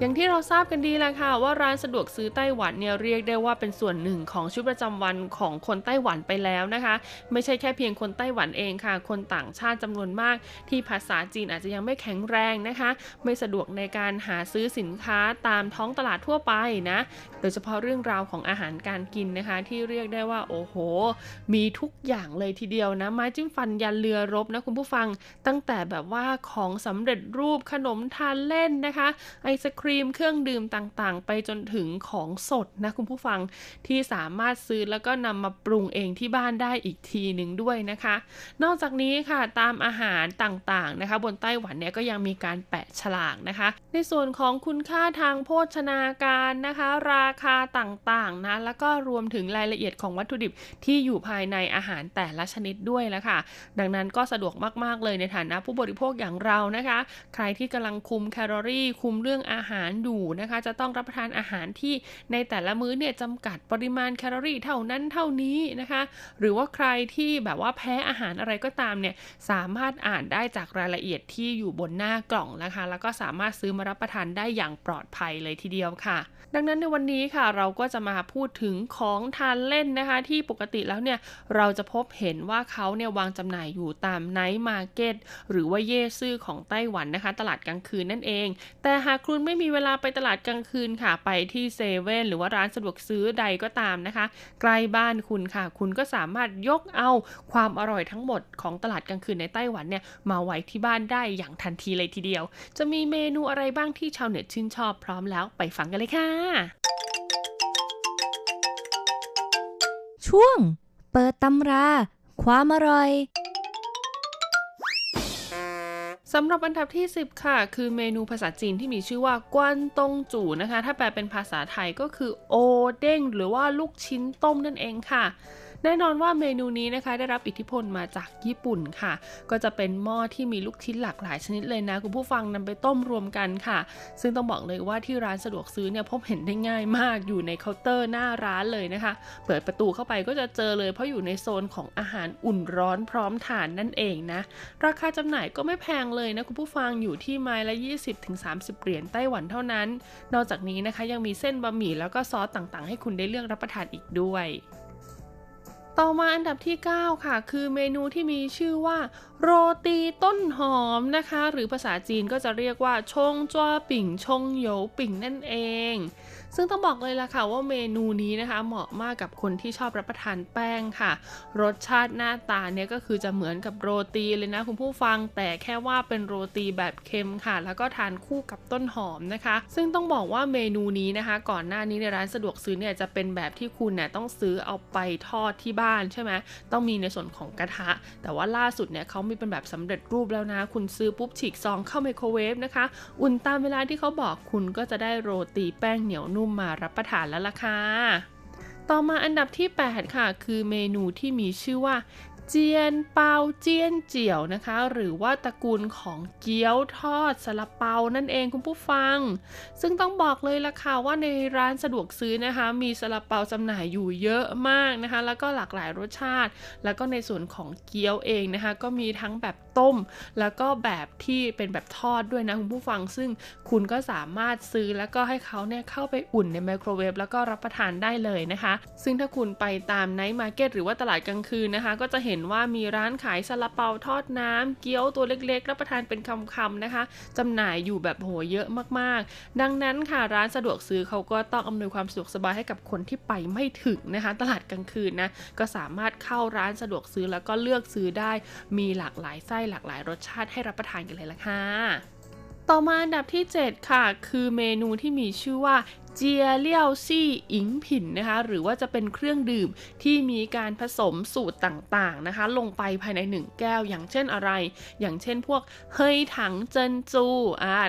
อย่างที่เราทราบกันดีแล้วค่ะว่าร้านสะดวกซื้อไต้หวันเนี่ยเรียกได้ว่าเป็นส่วนหนึ่งของชีวิตประจำวันของคนไต้หวันไปแล้วนะคะไม่ใช่แค่เพียงคนไต้หวันเองค่ะคนต่างชาติจำนวนมากที่ภาษาจีนอาจจะยังไม่แข็งแรงนะคะไม่สะดวกในการหาซื้อสินค้าตามท้องตลาดทั่วไปนะโดยเฉพาะเรื่องราวของอาหารการกินนะคะที่เรียกได้ว่าโอ้โหมีทุกอย่างเลยทีเดียวนะไม้จิ้มฟันยันเรือรบนะคุณผู้ฟังตั้งแต่แบบว่าของสำเร็จรูปขนมทานเล่นนะคะไอศครีมเครื่องดื่มต่างๆไปจนถึงของสดนะคุณผู้ฟังที่สามารถซื้อแล้วก็นำมาปรุงเองที่บ้านได้อีกทีหนึ่งด้วยนะคะนอกจากนี้ค่ะตามอาหารต่างๆนะคะบนไต้หวันเนี่ยก็ยังมีการแปะฉลากนะคะในส่วนของคุณค่าทางโภชนาการนะคะราคาต่างๆนะแล้วก็รวมถึงรายละเอียดของวัตถุดิบที่อยู่ภายในอาหารแต่ละชนิดด้วยละค่ะดังนั้นก็สะดวกมากๆเลยในฐานะผู้บริโภคอย่างเรานะคะใครที่กำลังคุมแคลอรี่คุมเรื่องอาหารอยู่นะคะจะต้องรับประทานอาหารที่ในแต่ละมื้อเนี่ยจำกัดปริมาณแคลอรี่เท่านั้นเท่านี้นะคะหรือว่าใครที่แบบว่าแพ้อาหารอะไรก็ตามเนี่ยสามารถอ่านได้จากรายละเอียดที่อยู่บนหน้ากล่องนะคะแล้วก็สามารถซื้อมารับประทานได้อย่างปลอดภัยเลยทีเดียวค่ะดังนั้นในวันนี้ค่ะเราก็จะมาพูดถึงของทานเล่นนะคะที่ปกติแล้วเนี่ยเราจะพบเห็นว่าเขาเนี่ยวางจำหน่ายอยู่ตามไนท์มาร์เก็ตหรือว่าเย่ซื่อของไต้หวันนะคะตลาดกลางคืนนั่นเองแต่หากคุณไม่มีเวลาไปตลาดกลางคืนค่ะไปที่เซเว่นหรือว่าร้านสะดวกซื้อใดก็ตามนะคะใกล้บ้านคุณค่ะคุณก็สามารถยกเอาความอร่อยทั้งหมดของตลาดกลางคืนในไต้หวันเนี่ยมาไว้ที่บ้านได้อย่างทันทีเลยทีเดียวจะมีเมนูอะไรบ้างที่ชาวเน็ตชื่นชอบพร้อมแล้วไปฟังกันเลยค่ะช่วงเปิดตำราความอร่อยสำหรับอันดับที่10ค่ะคือเมนูภาษาจีนที่มีชื่อว่ากวนตงจู๋นะคะถ้าแปลเป็นภาษาไทยก็คือโอเด้งหรือว่าลูกชิ้นต้มนั่นเองค่ะแน่นอนว่าเมนูนี้นะคะได้รับอิทธิพลมาจากญี่ปุ่นค่ะก็จะเป็นหม้อที่มีลูกชิ้นหลากหลายชนิดเลยนะคุณผู้ฟังนำไปต้มรวมกันค่ะซึ่งต้องบอกเลยว่าที่ร้านสะดวกซื้อเนี่ยพบเห็นได้ง่ายมากอยู่ในเคาน์เตอร์หน้าร้านเลยนะคะเปิดประตูเข้าไปก็จะเจอเลยเพราะอยู่ในโซนของอาหารอุ่นร้อนพร้อมทานนั่นเองนะราคาจำหน่ายก็ไม่แพงเลยนะคุณผู้ฟังอยู่ที่ไม้ละ 20-30 เหรียญไต้หวันเท่านั้นนอกจากนี้นะคะยังมีเส้นบะหมี่แล้วก็ซอสต่างๆให้คุณได้เลือกรับประทานอีกด้วยต่อมาอันดับที่9ค่ะคือเมนูที่มีชื่อว่าโรตีต้นหอมนะคะหรือภาษาจีนก็จะเรียกว่าชงจ้วปิ่งชงโหยวปิ่งนั่นเองซึ่งต้องบอกเลยล่ะค่ะว่าเมนูนี้นะคะเหมาะมากกับคนที่ชอบรับประทานแป้งค่ะรสชาติหน้าตาเนี่ยก็คือจะเหมือนกับโรตีเลยนะคุณผู้ฟังแต่แค่ว่าเป็นโรตีแบบเค็มค่ะแล้วก็ทานคู่กับต้นหอมนะคะซึ่งต้องบอกว่าเมนูนี้นะคะก่อนหน้านี้ในร้านสะดวกซื้อเนี่ยจะเป็นแบบที่คุณเนี่ยต้องซื้อเอาไปทอดที่บ้านใช่ไหมต้องมีในส่วนของกระทะแต่ว่าล่าสุดเนี่ยเขามีเป็นแบบสำเร็จรูปแล้วนะคุณซื้อปุ๊บฉีกซองเข้าไมโครเวฟนะคะอุ่นตามเวลาที่เขาบอกคุณก็จะได้โรตีแป้งเหนียวนุ่มมารับประทานแล้วล่ะค่ะต่อมาอันดับที่8ค่ะคือเมนูที่มีชื่อว่า เจียนเปาเจียนเจี่ยวนะคะหรือว่าตระกูลของเกี๊ยวทอดซาลาเปานั่นเองคุณผู้ฟังซึ่งต้องบอกเลยล่ะค่ะว่าในร้านสะดวกซื้อนะคะมีซาลาเปาจำหน่ายอยู่เยอะมากนะคะแล้วก็หลากหลายรสชาติแล้วก็ในส่วนของเกี๊ยวเองนะคะก็มีทั้งแบบต้มแล้วก็แบบที่เป็นแบบทอดด้วยนะคุณผู้ฟังซึ่งคุณก็สามารถซื้อแล้วก็ให้เขาเนี่ยเข้าไปอุ่นในไมโครเวฟแล้วก็รับประทานได้เลยนะคะซึ่งถ้าคุณไปตามไนท์มาร์เก็ตหรือว่าตลาดกลางคืนนะคะก็จะเห็นว่ามีร้านขายซาลาเปาทอดน้ำเกี๊ยวตัวเล็กๆรับประทานเป็นคำๆนะคะจำหน่ายอยู่แบบโหเยอะมากๆดังนั้นค่ะร้านสะดวกซื้อเขาก็ต้องอำนวยความสะดวกสบายให้กับคนที่ไปไม่ถึงนะคะตลาดกลางคืนนะก็สามารถเข้าร้านสะดวกซื้อแล้วก็เลือกซื้อได้มีหลากหลายไส้หลากหลายรสชาติให้รับประทานกันเลยล่ะค่ะต่อมาอันดับที่7ค่ะคือเมนูที่มีชื่อว่าเจียเลี่ยวซี่อิงผินนะคะหรือว่าจะเป็นเครื่องดื่มที่มีการผสมสูตรต่างๆนะคะลงไปภายใน1แก้วอย่างเช่นอะไรอย่างเช่นพวกเฮยถังเจินจู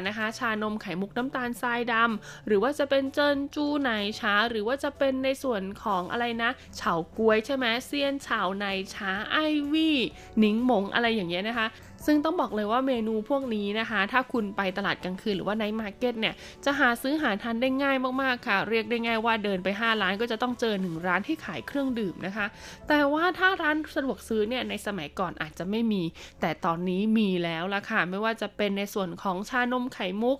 นะคะชานมไข่มุกน้ำตาลทรายดำหรือว่าจะเป็นเจินจูไหนช้าหรือว่าจะเป็นในส่วนของอะไรนะเฉาก๊วยใช่ไหมเซียนเฉาไหนช้าไอวี่หนิงหมงอะไรอย่างเงี้ยนะคะซึ่งต้องบอกเลยว่าเมนูพวกนี้นะคะถ้าคุณไปตลาดกลางคืนหรือว่าไนท์มาร์เก็ตเนี่ยจะหาซื้อหาทานได้ง่ายมากๆค่ะเรียกได้ง่ายว่าเดินไป5ร้านก็จะต้องเจอ1ร้านที่ขายเครื่องดื่มนะคะแต่ว่าถ้าร้านสะดวกซื้อเนี่ยในสมัยก่อนอาจจะไม่มีแต่ตอนนี้มีแล้วละค่ะไม่ว่าจะเป็นในส่วนของชานมไข่มุ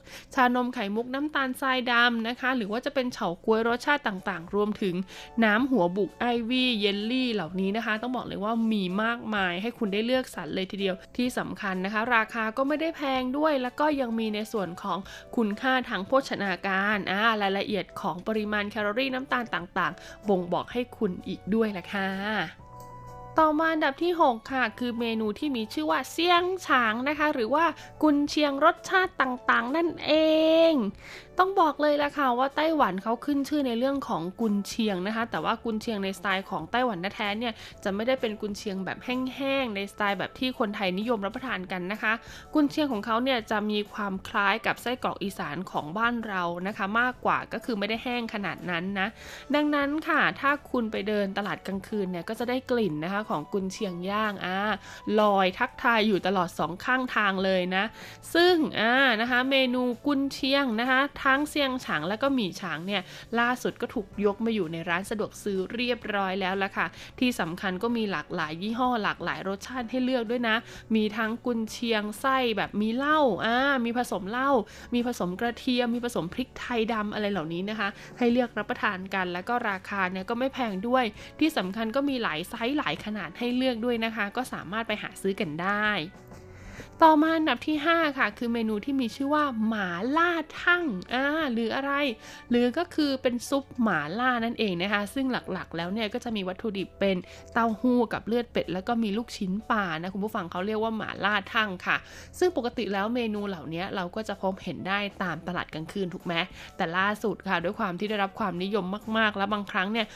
กน้ำตาลทรายดำนะคะหรือว่าจะเป็นเฉาก๊วยรสชาติต่างๆรวมถึงน้ำหัวบุกไอวี่เยลลี่เหล่านี้นะคะต้องบอกเลยว่ามีมากมายให้คุณได้เลือกสรรเลยทีเดียวที่สำคัญนะคะราคาก็ไม่ได้แพงด้วยแล้วก็ยังมีในส่วนของคุณค่าทางโภชนาการรายละเอียดของปริมาณแคลอรี่น้ำตาลต่างๆบ่งบอกให้คุณอีกด้วยล่ะค่ะต่อมาอันดับที่6ค่ะคือเมนูที่มีชื่อว่าเซียงฉางนะคะหรือว่ากุนเชียงรสชาติต่างๆนั่นเองต้องบอกเลยล่ะค่ะว่าไต้หวันเขาขึ้นชื่อในเรื่องของกุนเชียงนะคะแต่ว่ากุนเชียงในสไตล์ของไต้หวันแท้ๆเนี่ยจะไม่ได้เป็นกุนเชียงแบบแห้งๆในสไตล์แบบที่คนไทยนิยมรับประทานกันนะคะกุนเชียงของเขาเนี่ยจะมีความคล้ายกับไส้กรอกอีสานของบ้านเรานะคะมากกว่าก็คือไม่ได้แห้งขนาดนั้นนะดังนั้นค่ะถ้าคุณไปเดินตลาดกลางคืนเนี่ยก็จะได้กลิ่นนะคะของกุนเชียงย่างลอยทักทายอยู่ตลอด2ข้างทางเลยนะซึ่งนะคะเมนูกุนเชียงนะคะทั้งเซียงฉางและก็หมี่ฉางเนี่ยล่าสุดก็ถูกยกมาอยู่ในร้านสะดวกซื้อเรียบร้อยแล้วล่ะค่ะที่สำคัญก็มีหลากหลายยี่ห้อหลากหลายรสชาติให้เลือกด้วยนะมีทั้งกุนเชียงไส้แบบมีเหล้ามีผสมเหล้ามีผสมกระเทียมมีผสมพริกไทยดำอะไรเหล่านี้นะคะให้เลือกรับประทานกันแล้วก็ราคาเนี่ยก็ไม่แพงด้วยที่สำคัญก็มีหลายไซส์หลายขนาดให้เลือกด้วยนะคะก็สามารถไปหาซื้อกันได้ต่อมาอันดับที่5ค่ะคือเมนูที่มีชื่อว่าหมาล่าทั่งหรืออะไรหรือก็คือเป็นซุปหมาล่านั่นเองนะคะซึ่งหลักๆแล้วเนี่ยก็จะมีวัตถุดิบเป็นเต้าหู้กับเลือดเป็ดแล้วก็มีลูกชิ้นปลานะคุณผู้ฟังเขาเรียกว่าหมาล่าทั่งค่ะซึ่งปกติแล้วเมนูเหล่านี้เราก็จะพบเห็นได้ตามตลาดกลางคืนถูกไหมแต่ล่าสุดค่ะด้วยความที่ได้รับความนิยมมากๆแล้วบางครั้งเนี่ย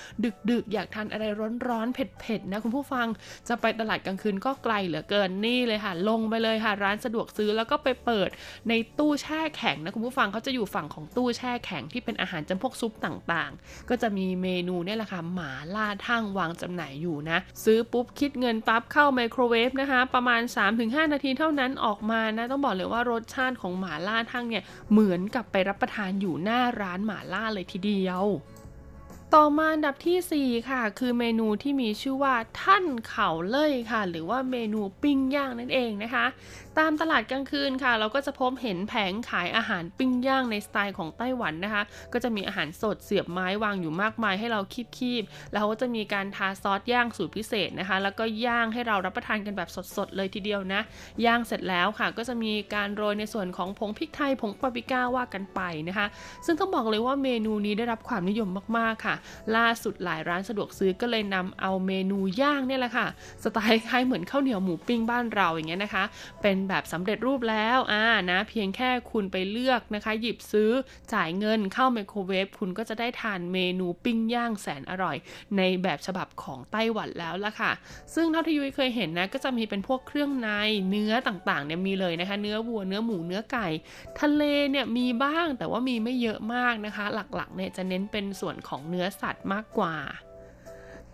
ดึกๆอยากทานอะไรร้อนๆเผ็ดๆนะคุณผู้ฟังจะไปตลาดกลางคืนก็ไกลเหลือเกินนี่เลยค่ะลงไปเลยค่ะร้านสะดวกซื้อแล้วก็ไปเปิดในตู้แช่แข็งนะคุณผู้ฟังเขาจะอยู่ฝั่งของตู้แช่แข็งที่เป็นอาหารจำพวกซุปต่างๆก็จะมีเมนูเนี่ยแหละค่ะหมาล่าทั่งวางจำหน่ายอยู่นะซื้อปุ๊บคิดเงินปั๊บเข้าไมโครเวฟนะคะประมาณ 3-5 นาทีเท่านั้นออกมานะต้องบอกเลยว่ารสชาติของหมาล่าทั่งเนี่ยเหมือนกับไปรับประทานอยู่หน้าร้านหมาล่าเลยทีเดียวต่อมาอันดับที่4ค่ะคือเมนูที่มีชื่อว่าท่านเข่าเล่ยค่ะหรือว่าเมนูปิ้งย่างนั่นเองนะคะตามตลาดกลางคืนค่ะเราก็จะพบเห็นแผงขายอาหารปิ้งย่างในสไตล์ของไต้หวันนะคะก็จะมีอาหารสดเสียบไม้วางอยู่มากมายให้เราคีบๆแล้วก็จะมีการทาซอสย่างสูตรพิเศษนะคะแล้วก็ย่างให้เรารับประทานกันแบบสดๆเลยทีเดียวนะย่างเสร็จแล้วค่ะก็จะมีการโรยในส่วนของผงพริกไทยผงปาปริก้าว่ากันไปนะคะซึ่งต้องบอกเลยว่าเมนูนี้ได้รับความนิยมมากๆค่ะล่าสุดหลายร้านสะดวกซื้อก็เลยนำเอาเมนูย่างเนี่ยแหละค่ะสไตล์คล้ายเหมือนข้าวเหนียวหมูปิ้งบ้านเราอย่างเงี้ยนะคะเป็นแบบสำเร็จรูปแล้วนะเพียงแค่คุณไปเลือกนะคะหยิบซื้อจ่ายเงินเข้าไมโครเวฟคุณก็จะได้ทานเมนูปิ้งย่างแสนอร่อยในแบบฉบับของไต้หวันแล้วล่ะค่ะซึ่งเท่าที่ยุ้ยเคยเห็นนะก็จะมีเป็นพวกเครื่องในเนื้อต่างๆเนี่ยมีเลยนะคะเนื้อวัวเนื้อหมูเนื้อไก่ทะเลเนี่ยมีบ้างแต่ว่ามีไม่เยอะมากนะคะหลักๆเนี่ยจะเน้นเป็นส่วนของเนื้อสัตว์มากกว่า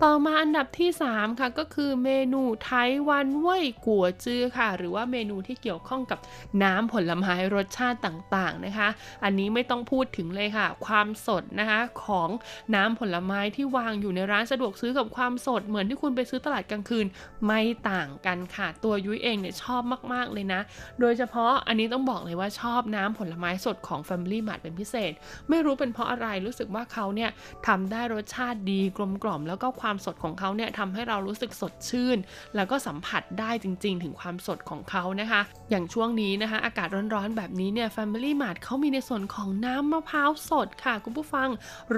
ต่อมาอันดับที่3ค่ะก็คือเมนูไต้หวันเว่ยกั๋วจื้อค่ะหรือว่าเมนูที่เกี่ยวข้องกับน้ำผลไม้รสชาติต่างๆนะคะอันนี้ไม่ต้องพูดถึงเลยค่ะความสดนะคะของน้ำผลไม้ที่วางอยู่ในร้านสะดวกซื้อกับความสดเหมือนที่คุณไปซื้อตลาดกลางคืนไม่ต่างกันค่ะตัวยุ้ยเองเนี่ยชอบมากๆเลยนะโดยเฉพาะอันนี้ต้องบอกเลยว่าชอบน้ำผลไม้สดของ FamilyMart เป็นพิเศษไม่รู้เป็นเพราะอะไรรู้สึกว่าเขาเนี่ยทำได้รสชาติดีกลมกล่อมแล้วก็ความสดของเขาเนี่ยทำให้เรารู้สึกสดชื่นแล้วก็สัมผัสได้จริงๆถึงความสดของเขานะคะอย่างช่วงนี้นะคะอากาศร้อนๆแบบนี้เนี่ย FamilyMart เขามีในส่วนของน้ำมะพร้าวสดค่ะคุณผู้ฟัง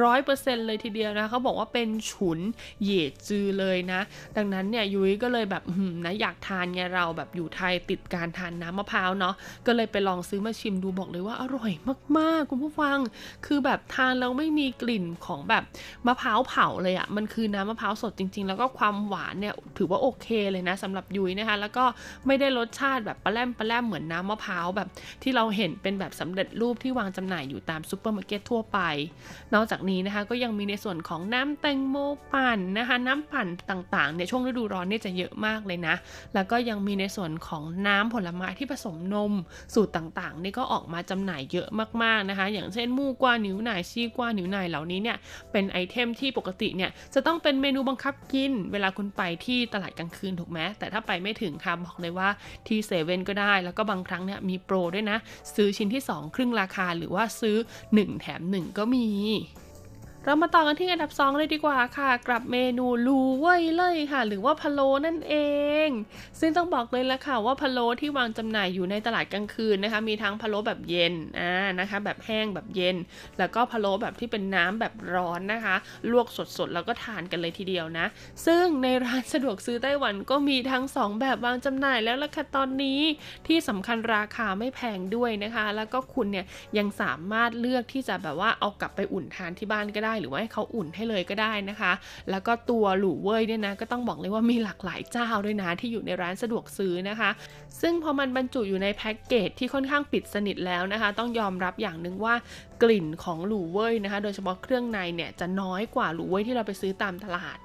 100% เลยทีเดียวนะเขาบอกว่าเป็นฉุนเหย่จือเลยนะดังนั้นเนี่ยยุ้ยก็เลยแบบนะอยากทานไงเราแบบอยู่ไทยติดการทานน้ำมะพร้าวเนาะก็เลยไปลองซื้อมาชิมดูบอกเลยว่าอร่อยมากๆคุณผู้ฟังคือแบบทานแล้วไม่มีกลิ่นของแบบมะพร้าวเผาเลยอ่ะมันคือน้ำมะพร้าวสดจริงๆแล้วก็ความหวานเนี่ยถือว่าโอเคเลยนะสำหรับยุ้ยนะคะแล้วก็ไม่ได้รสชาติแบบปลาแรมเหมือนน้ำมะพร้าวแบบที่เราเห็นเป็นแบบสำเร็จรูปที่วางจำหน่ายอยู่ตามซูเปอร์มาร์เก็ตทั่วไปนอกจากนี้นะคะก็ยังมีในส่วนของน้ำแตงโมปั่นนะคะน้ำปั่นต่างๆเนี่ยช่วงฤดูร้อนเนี่ยจะเยอะมากเลยนะแล้วก็ยังมีในส่วนของน้ำผลไม้ที่ผสมนมสูตรต่างๆนี่ก็ออกมาจำหน่ายเยอะมากๆนะคะอย่างเช่นมูกวาหนิวหน่ายชีกวาหนิวหน่ายเหล่านี้เนี่ยเป็นไอเทมที่ปกติเนี่ยจะต้องเป็นเมนูบังคับกินเวลาคุณไปที่ตลาดกลางคืนถูกไหมแต่ถ้าไปไม่ถึงค่ะบอกเลยว่าที่เซเว่นก็ได้แล้วก็บางครั้งเนี่ยมีโปรด้วยนะซื้อชิ้นที่2ครึ่งราคาหรือว่าซื้อ1แถม1ก็มีเรามาต่อกันที่อันดับ2เลยดีกว่าค่ะกับเมนูลูเว่ยเล่ยค่ะหรือว่าพะโล้นั่นเองซึ่งต้องบอกเลยละค่ะว่าพะโล้ที่วางจำหน่ายอยู่ในตลาดกลางคืนนะคะมีทั้งพะโล้แบบเย็นนะคะแบบแห้งแบบเย็นแล้วก็พะโล้แบบที่เป็นน้ำแบบร้อนนะคะลวกสดๆแล้วก็ทานกันเลยทีเดียวนะซึ่งในร้านสะดวกซื้อไต้หวันก็มีทั้ง2แบบวางจำหน่ายแล้วละค่ะตอนนี้ที่สำคัญราคาไม่แพงด้วยนะคะแล้วก็คุณเนี่ยยังสามารถเลือกที่จะแบบว่าเอากลับไปอุ่นทานที่บ้านก็ได้หรือว่าให้เขาอุ่นให้เลยก็ได้นะคะแล้วก็ตัวหลู่เว่ยเนี่ยนะก็ต้องบอกเลยว่ามีหลากหลายเจ้าด้วยนะที่อยู่ในร้านสะดวกซื้อนะคะซึ่งพอมันบรรจุอยู่ในแพ็กเกจที่ค่อนข้างปิดสนิทแล้วนะคะต้องยอมรับอย่างนึงว่ากลิ่นของหลู่เว่ยนะคะโดยเฉพาะเครื่องในเนี่ยจะน้อยกว่าหลู่เว่ยที่เราไปซื้อตามตลาด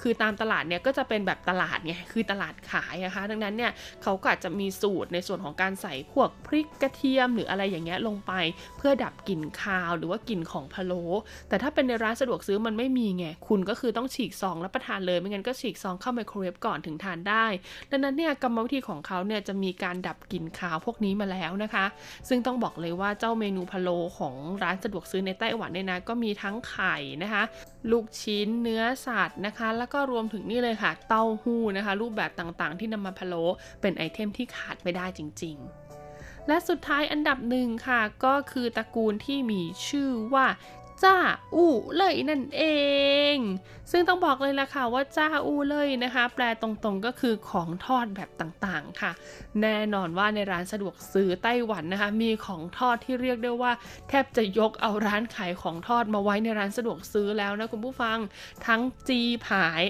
คือตามตลาดเนี่ยก็จะเป็นแบบตลาดไงคือตลาดขายนะคะดังนั้นเนี่ยเขาก็อาจจะมีสูตรในส่วนของการใส่พวกพริกกระเทียมหรืออะไรอย่างเงี้ยลงไปเพื่อดับกลิ่นคาวหรือว่ากลิ่นของพะโล้แต่ถ้าเป็นในร้านสะดวกซื้อมันไม่มีไงคุณก็คือต้องฉีกซองรับประทานเลยไม่งั้นก็ฉีกซองเข้าไมโครเวฟก่อนถึงทานได้ดังนั้นเนี่ยกรรมวิธีของเขาเนี่ยจะมีการดับกลิ่นคาวพวกนี้มาแล้วนะคะซึ่งต้องบอกเลยว่าเจ้าเมนูพะโล้ของร้านสะดวกซื้อในไต้หวันเนี่ยนะก็มีทั้งไข่นะคะลูกชิ้นเนื้อสัตว์นะคะแล้วก็รวมถึงนี่เลยค่ะเต้าหู้นะคะรูปแบบต่างๆที่นำมาพะโล้เป็นไอเทมที่ขาดไม่ได้จริงๆและสุดท้ายอันดับ1ค่ะก็คือตระกูลที่มีชื่อว่าจ้าอู่เลยนั่นเองซึ่งต้องบอกเลยล่ะค่ะว่าจ้าอู่เลยนะคะแปลตรงๆก็คือของทอดแบบต่างๆค่ะแน่นอนว่าในร้านสะดวกซื้อไต้หวันนะคะมีของทอดที่เรียกได้ว่าแทบจะยกเอาร้านขายของทอดมาไว้ในร้านสะดวกซื้อแล้วนะคุณผู้ฟังทั้งจีผาย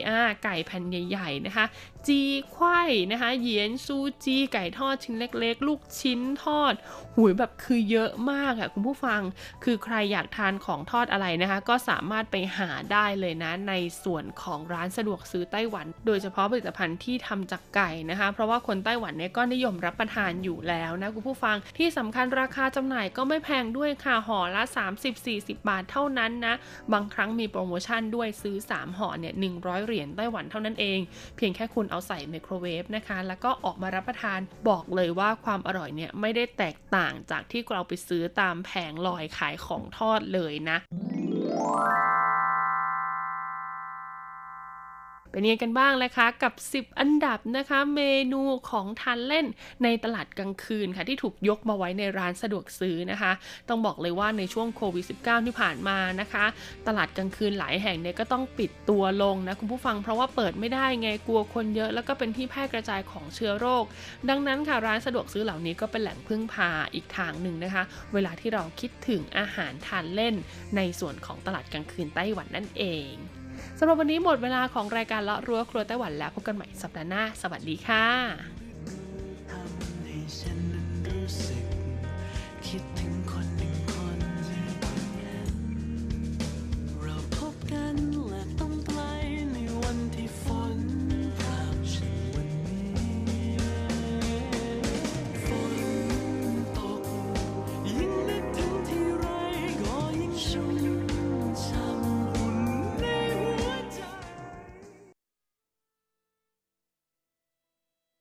ไก่แผ่นใหญ่ๆนะคะจีไข่นะคะเหยียนซูจีไก่ทอดชิ้นเล็กๆลูกชิ้นทอดหูยแบบคือเยอะมากอะคุณผู้ฟังคือใครอยากทานของทอดอะไรนะคะก็สามารถไปหาได้เลยนะในส่วนของร้านสะดวกซื้อไต้หวันโดยเฉพาะผลิตภัณฑ์ที่ทำจากไก่นะคะเพราะว่าคนไต้หวันเนี่ยก็นิยมรับประทานอยู่แล้วนะคุณผู้ฟังที่สำคัญราคาจำหน่ายก็ไม่แพงด้วยค่ะห่อละ 30-40 บาทเท่านั้นนะบางครั้งมีโปรโมชั่นด้วยซื้อ3ห่อเนี่ย100เหรียญไต้หวันเท่านั้นเองเพียงแค่คุณเอาใส่ไมโครเวฟนะคะแล้วก็ออกมารับประทานบอกเลยว่าความอร่อยเนี่ยไม่ได้แตกต่างจากที่เราไปซื้อตามแผงลอยขายของทอดเลยนะเป็นยังไงกันบ้างนะคะกับ10อันดับนะคะเมนูของทานเล่นในตลาดกลางคืนค่ะที่ถูกยกมาไว้ในร้านสะดวกซื้อนะคะต้องบอกเลยว่าในช่วงโควิด-19 ที่ผ่านมานะคะตลาดกลางคืนหลายแห่งเนี่ยก็ต้องปิดตัวลงนะคุณผู้ฟังเพราะว่าเปิดไม่ได้ไงกลัวคนเยอะแล้วก็เป็นที่แพร่กระจายของเชื้อโรคดังนั้นค่ะร้านสะดวกซื้อเหล่านี้ก็เป็นแหล่งพึ่งพาอีกทางหนึ่งนะคะเวลาที่เราคิดถึงอาหารทานเล่นในส่วนของตลาดกลางคืนไต้หวันนั่นเองสำหรับวันนี้หมดเวลาของรายการเลาะรั้วครัวไต้หวันแล้วพบกันใหม่สัปดาห์หน้าสวัสดีค่ะ